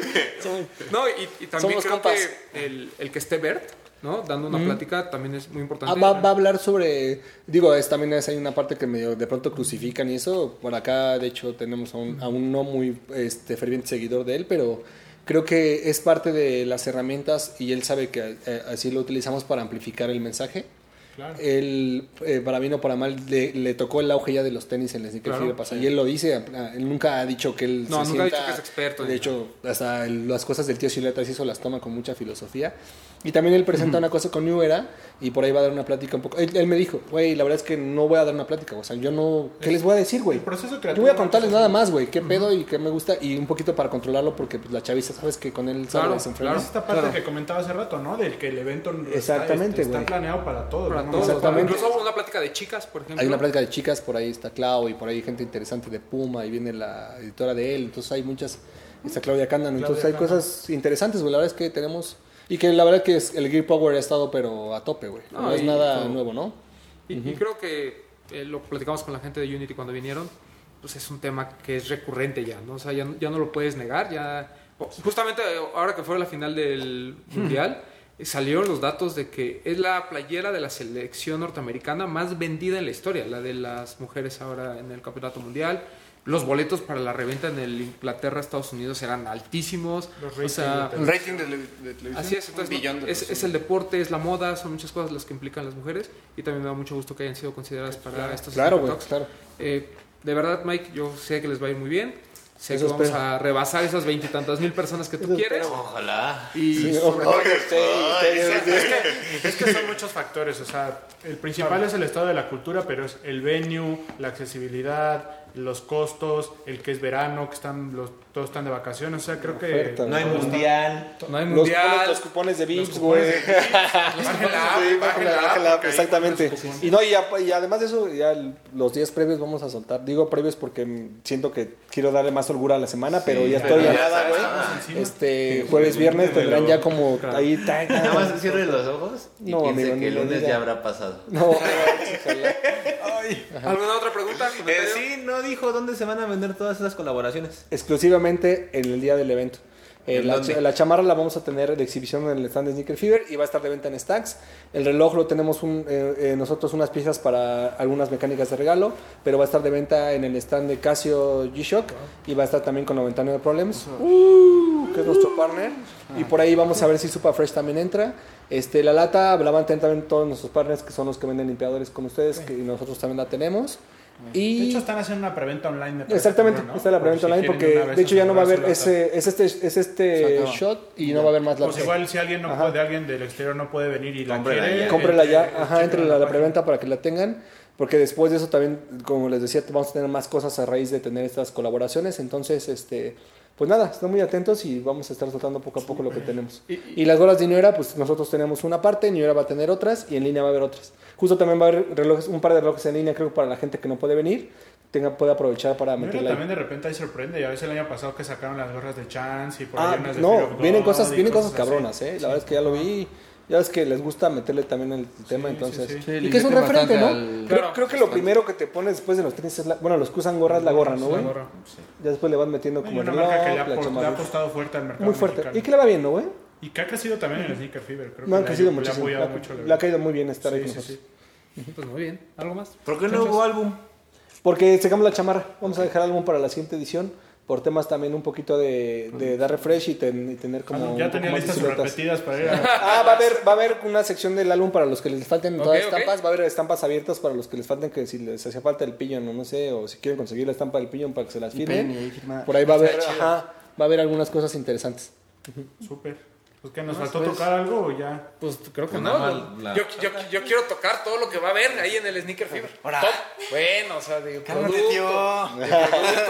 No, y también somos creo compas. Que el que esté Bert, ¿no? Dando una plática también es muy importante. Va a hablar sobre... Digo, también hay una parte que medio de pronto crucifican y eso. Por acá, de hecho, tenemos a un no muy ferviente seguidor de él, pero... Creo que es parte de las herramientas y él sabe que así lo utilizamos para amplificar el mensaje. Claro. Él, para bien o para mal, le tocó el auge ya de los tenis en el Sneaker Fever pasado. Y él lo dice, él nunca ha dicho que él se sienta... No, nunca ha dicho que es experto. De hecho, hasta las cosas del tío Sileta sí las toma con mucha filosofía. Y también él presenta una cosa con New Era y por ahí va a dar una plática un poco... Él me dijo, güey, la verdad es que no voy a dar una plática, o sea, yo no... ¿Qué les voy a decir, güey? El proceso creativo. Yo voy a contarles nada más, güey, qué pedo y qué me gusta y un poquito para controlarlo porque pues, la chaviza, sabes que con él... Claro, claro. Es esta parte que comentaba hace rato, ¿no? Del que el evento está planeado para todos, ¿no? Exactamente. Incluso hubo una plática de chicas, por ejemplo. Hay una plática de chicas, por ahí está Clau y por ahí gente interesante de Puma y viene la editora de él, entonces hay muchas, está Claudia Cándano, entonces hay cosas interesantes, güey, la verdad es que tenemos y que la verdad que es, el Gear Power ha estado pero a tope, güey, no es nada nuevo, ¿no? Y creo que lo platicamos con la gente de Unity cuando vinieron, pues es un tema que es recurrente ya, ¿no? O sea, ya no lo puedes negar, ya justamente ahora que fue la final del Mundial... Salieron los datos de que es la playera de la selección norteamericana más vendida en la historia, la de las mujeres ahora en el campeonato mundial. Los boletos para la reventa en el Inglaterra, Estados Unidos eran altísimos. El rating de televisión. Así es, entonces, es el deporte, es la moda, son muchas cosas las que implican las mujeres y también me da mucho gusto que hayan sido consideradas para estos talks. Claro. De verdad, Mike, yo sé que les va a ir muy bien. Sé que vamos a rebasar esas 20,000+ personas que tú quieres. Ojalá. Y es que son muchos factores. O sea, el principal es el estado de la cultura, pero es el venue, la accesibilidad, los costos, el que es verano, que están todos están de vacaciones. O sea, creo que no hay mundial. No hay mundial. Los cupones de VIPs, güey. Exactamente. Y no, y además de eso, ya los días previos vamos a soltar. Digo previos porque siento que quiero darle más holgura a la semana, pero ya estoy ganada, güey. Jueves, viernes tendrán ya como ahí. Nada más cierre los ojos y piense que el lunes ya habrá pasado. No. ¿Alguna otra pregunta? Sí, no dijo dónde se van a vender todas esas colaboraciones. Exclusivamente en el día del evento. La chamarra la vamos a tener de exhibición en el stand de Sneaker Fever y va a estar de venta en Stacks. El reloj lo tenemos nosotros unas piezas para algunas mecánicas de regalo, pero va a estar de venta en el stand de Casio G-Shock y va a estar también con 99 Problems, que es nuestro partner. Y por ahí vamos a ver si Super Fresh también entra. La lata la van a tener también todos nuestros partners que son los que venden limpiadores con ustedes, que nosotros también la tenemos. Y de hecho están haciendo una preventa online. Exactamente, ¿no? Está la preventa online porque de hecho ya no va a haber este shot y no va a haber más latas. Pues igual si alguien no puede, alguien del exterior no puede venir y la quiere, cómprela ya, entre la preventa para que la tengan, porque después de eso también, como les decía, vamos a tener más cosas a raíz de tener estas colaboraciones, entonces pues nada, están muy atentos y vamos a estar soltando poco a poco lo que tenemos. Y las gorras de New Era, pues nosotros tenemos una parte, New Era va a tener otras y en línea va a haber otras. Justo también va a haber relojes, un par de relojes en línea, creo que para la gente que no puede venir, puede aprovechar para meterla. También de repente ahí sorprende, y a veces el año pasado que sacaron las gorras de Chance y por ahí unas de vienen cosas cabronas, la verdad es que ya lo vi. Ya ves que les gusta meterle también el tema, entonces. Sí. Y que es un referente, ¿no? Creo que lo primero que te pones después de los tenis es los que usan gorras, la gorra, ¿no, güey? Ya después le van metiendo como una marca que le ha apostado fuerte al mercado. Muy fuerte. Mexicano. Y que le va bien, ¿no, güey? Y que ha crecido también en el Sneaker Fever. Creo que ha crecido muchísimo. Le ha caído muy bien estar ahí con nosotros. Pues muy bien. ¿Algo más? ¿Por qué no hubo álbum? Porque sacamos la chamarra. Vamos a dejar álbum para la siguiente edición. por temas también un poquito de dar refresh y tener como... Ya tenía listas repetidas para ir a... Ah, va a haber una sección del álbum para los que les falten todas las estampas. Va a haber estampas abiertas para los que les falten, que si les hacía falta el Pigeon o no sé, o si quieren conseguir la estampa del Pigeon para que se las firmen. Por ahí va a haber algunas cosas interesantes. Súper. Pues que nos faltó tocar algo o ya... Pues creo que no. Yo quiero tocar todo lo que va a haber ahí en el Sneaker Fever. Top. Bueno, o sea, de producto,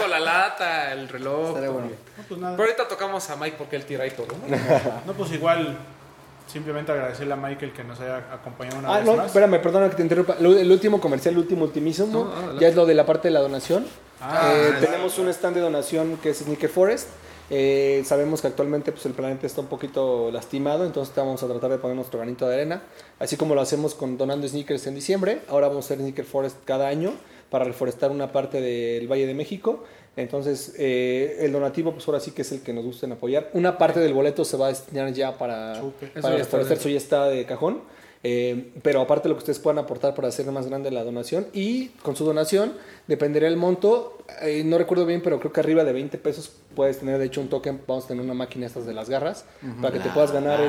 la lata, el reloj. Bueno. No, pues nada. Pero ahorita tocamos a Mike porque él tira ahí todo, ¿no? No, pues igual... Simplemente agradecerle a Michael que nos haya acompañado una vez más. Espérame, perdona que te interrumpa. El último comercial, el último ultimísimo, ya es lo de la parte de la donación. Tenemos un stand de donación que es Sneaker Forest. Sabemos que actualmente pues, el planeta está un poquito lastimado, entonces vamos a tratar de poner nuestro granito de arena. Así como lo hacemos con donando sneakers en diciembre, ahora vamos a hacer Sneaker Forest cada año para reforestar una parte del Valle de México. Entonces, el donativo, pues ahora sí que es el que nos gusten apoyar. Una parte del boleto se va a destinar ya para establecer, eso ya está de cajón. Pero aparte lo que ustedes puedan aportar para hacer más grande la donación, y con su donación dependerá el monto, no recuerdo bien, pero creo que arriba de 20 pesos puedes tener de hecho un token. Vamos a tener una máquina estas de las garras para que te puedas ganar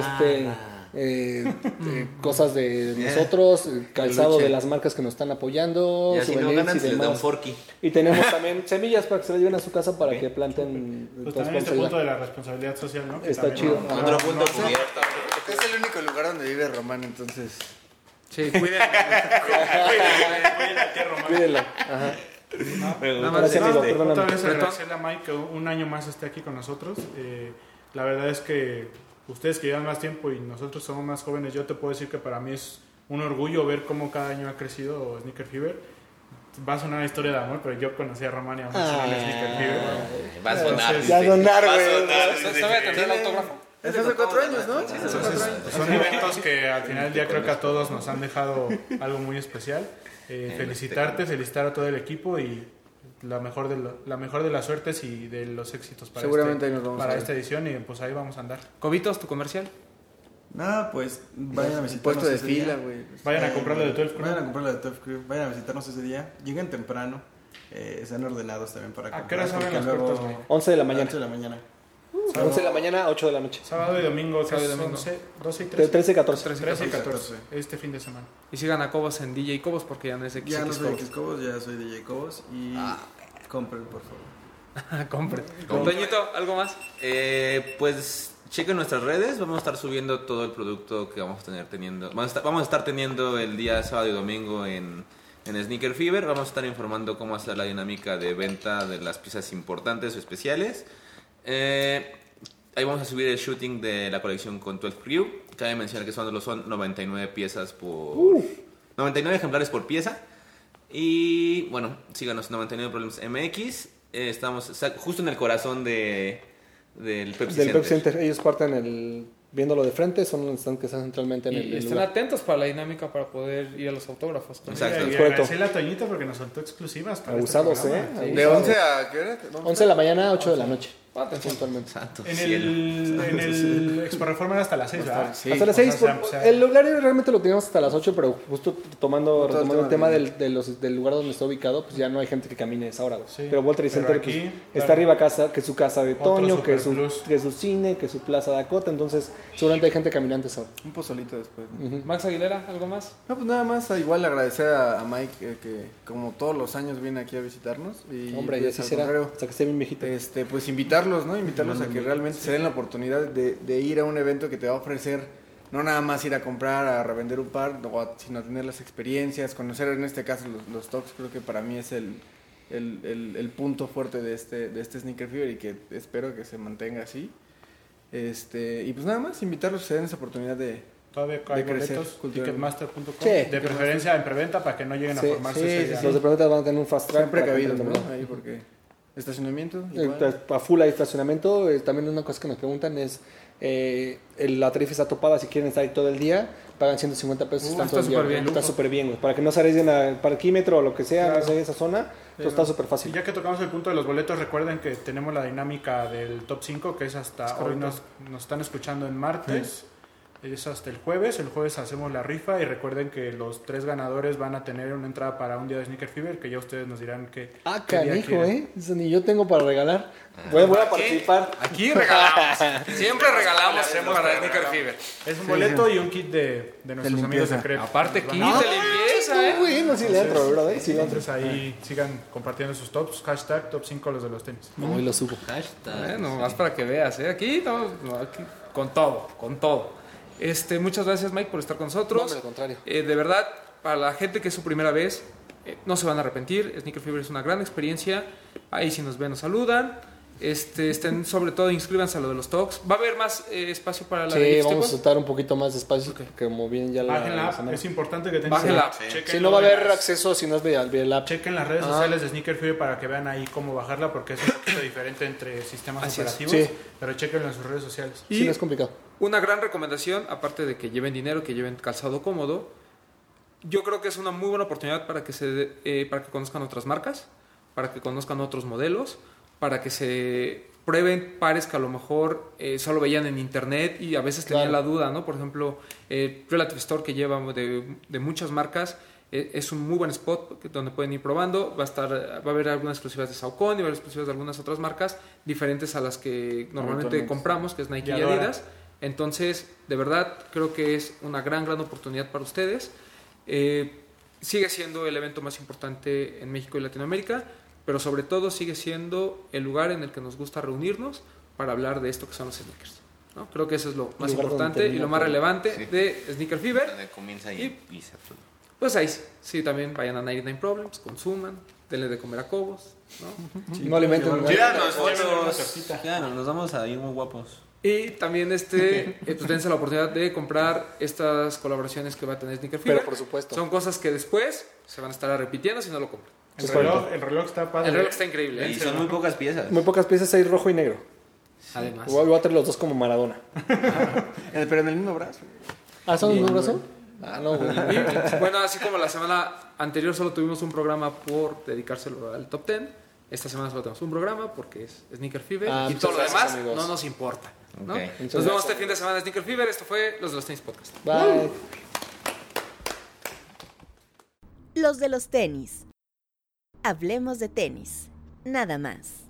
cosas de nosotros, calzado de las marcas que nos están apoyando, y si no ganan, se les da un forky. Y tenemos también semillas para que se la lleven a su casa para que planten. Pues también este punto de la responsabilidad social, ¿no? Que está chido. Otro punto cubierto. Es el único lugar donde vive Román, entonces. Sí, cuídenlo. Cuídenlo. Ajá. Nada más agradecerle a Mike que un año más esté aquí con nosotros. La verdad es que ustedes que llevan más tiempo y nosotros somos más jóvenes, yo te puedo decir que para mí es un orgullo ver cómo cada año ha crecido Sneaker Fever. Va a sonar una historia de amor, pero yo conocí a Román y a Max en el Sneaker Fever. Va a sonar. Ya va a sonar, güey. ¿Se va a tener el autógrafo? Es hace 4 años, ¿no? Sí, hace 4 años. Son eventos que al final del día creo que a todos nos han dejado algo muy especial. Felicitar a todo el equipo y la mejor de las suertes y de los éxitos para, seguramente ahí nos vamos para esta edición, y pues ahí vamos a andar. Cobitos, tu comercial. Nada, pues vayan a visitarnos ese día. Vayan a comprarlo de 12 Crew. Vayan a visitarnos ese día. Lleguen temprano. Están ordenados también para comprar. ¿A qué hora abren las puertas? 11 de la mañana. 11 de la mañana. 11 de la mañana, 8 de la noche. Sábado y domingo, 11, 12 y 13. 13 y 14. 13 y 14, este fin de semana. Y sigan a Cobos en DJ Cobos porque ya no es XX Cobos. Ya no soy X Cobos, ya soy DJ Cobos. Y compren, por favor. Compren. Toñito, ¿algo más? Pues chequen nuestras redes. Vamos a estar subiendo todo el producto que vamos a tener teniendo. Vamos a estar teniendo el día sábado y domingo en Sneaker Fever. Vamos a estar informando cómo hacer la dinámica de venta de las piezas importantes o especiales. Ahí vamos a subir el shooting de la colección con 12 Crew. Cabe mencionar que son 99 piezas por 99 ejemplares por pieza. Y bueno, síganos 99 Problems MX. Estamos justo en el corazón del Pepsi Center. Ellos parten viéndolo de frente, son los stands que están centralmente en el estén lugar. Atentos para la dinámica para poder ir a los autógrafos. Exacto. Y agradecerle a Toñito porque nos soltó exclusivas. Para abusados, este ¿De 11 a qué hora? 11 de la mañana, 8 de la noche. En el Expo Reforma era hasta las 6, ¿verdad? Sí, hasta las 6. El horario realmente lo teníamos hasta las 8, pero justo retomando el tema del lugar donde está ubicado, pues ya no hay gente que camine a esa hora. Sí, pero Walter y Center aquí, pues, está arriba que su casa de Toño, que su cine, que su plaza Dakota. Entonces, seguramente hay gente caminante esa hora. Un pozolito después, ¿no? Max Aguilera, ¿algo más? No, pues nada más. Igual agradecer a Mike que como todos los años viene aquí a visitarnos. Y, hombre, y así será. Hasta que esté bien viejito. Pues invitarlos a que realmente se den la oportunidad de ir a un evento que te va a ofrecer no nada más ir a comprar, a revender un par, sino tener las experiencias, conocer en este caso los talks. Creo que para mí es el punto fuerte de este Sneaker Fever y que espero que se mantenga así. Y pues nada más, invitarlos a que se den esa oportunidad de crecer. Ticketmaster.com, de preferencia en preventa para que no lleguen a formarse. Sí, los de preventa van a tener un fast track. Siempre cabidos, ¿no? Ahí porque... Estacionamiento. A full hay estacionamiento. También una cosa que nos preguntan es la tarifa está topada. Si quieren estar ahí todo el día, pagan 150 pesos. Está súper bien. Está súper bien, güey. Para que no se arriesguen al parquímetro o lo que sea, no sé, esa zona. Entonces está súper fácil. Y ya que tocamos el punto de los boletos, recuerden que tenemos la dinámica del top 5, que es hasta hoy. Nos están escuchando en martes. es hasta el jueves. El jueves hacemos la rifa y recuerden que los 3 ganadores van a tener una entrada para un día de Sneaker Fever, que ya ustedes nos dirán que... Ah, canijo, eso ni yo tengo para regalar. Voy a participar. Aquí regalamos. Siempre regalamos para Sneaker Fever. Es un boleto y un kit de nuestros amigos de Crep. Aparte, kit de limpieza. Bueno, sí le entro, bro. Entonces ahí sigan compartiendo sus tops. Hashtag top 5 los de los tenis. Hoy lo subo. Hashtag. Bueno, más para que veas. Aquí estamos con todo, con todo. Muchas gracias, Mike, por estar con nosotros. No, al contrario. De verdad, para la gente que es su primera vez, no se van a arrepentir. Sneaker Fever es una gran experiencia. Ahí si nos ven, nos saludan. Estén, sobre todo, inscríbanse a lo de los talks. ¿Va a haber más espacio para la revista? Sí, vamos a soltar un poquito más de espacio, okay. Como bien ya la... Bajen la app, es importante que tengan... Bajen la app. Sí, no va a haber acceso si no es vía la app. Chequen las redes sociales de Sneaker Fever para que vean ahí cómo bajarla, porque es un poquito diferente entre sistemas operativos, sí. Pero chequenlo en sus redes sociales. Y sí, no es complicado. Una gran recomendación, aparte de que lleven dinero, que lleven calzado cómodo, yo creo que es una muy buena oportunidad para que conozcan otras marcas, para que conozcan otros modelos, para que se prueben pares que a lo mejor solo veían en internet y a veces tenían la duda, ¿no? Por ejemplo, Relative Store, que lleva de muchas marcas, es un muy buen spot donde pueden ir probando. Va a haber algunas exclusivas de Saucony, va a haber exclusivas de algunas otras marcas diferentes a las que normalmente compramos, que es Nike y Adidas. Entonces, de verdad, creo que es una gran oportunidad para ustedes. Sigue siendo el evento más importante en México y Latinoamérica, pero sobre todo sigue siendo el lugar en el que nos gusta reunirnos para hablar de esto que son los sneakers, ¿no? Creo que eso es lo más importante y lo más relevante de Sneaker Fever. Donde comienza y se fue. Pues ahí sí, también vayan a 99 Problems, consuman, denle de comer a Cobos, ¿no? Sí, no alimenten. Claro, nos vamos a ir muy guapos. Y también pues dense la oportunidad de comprar estas colaboraciones que va a tener Sneaker Fever. Pero por supuesto. Son cosas que después se van a estar repitiendo si no lo compran. El reloj está padre. El reloj está increíble. Y son muy pocas piezas. Muy pocas piezas, hay rojo y negro. Además. Voy a traer los dos como Maradona. Pero en el mismo brazo. Ah, ¿son en el mismo brazo? Ah, no. Bueno, así como la semana anterior solo tuvimos un programa por dedicárselo al Top 10. Esta semana solo tenemos un programa porque es Sneaker Fever. Y todo lo demás no nos importa, ¿no? Okay. Nos vemos este fin de semana de Sneaker Fever. Esto fue Los de los Tenis Podcast. Bye. Los de los Tenis. Hablemos de tenis. Nada más.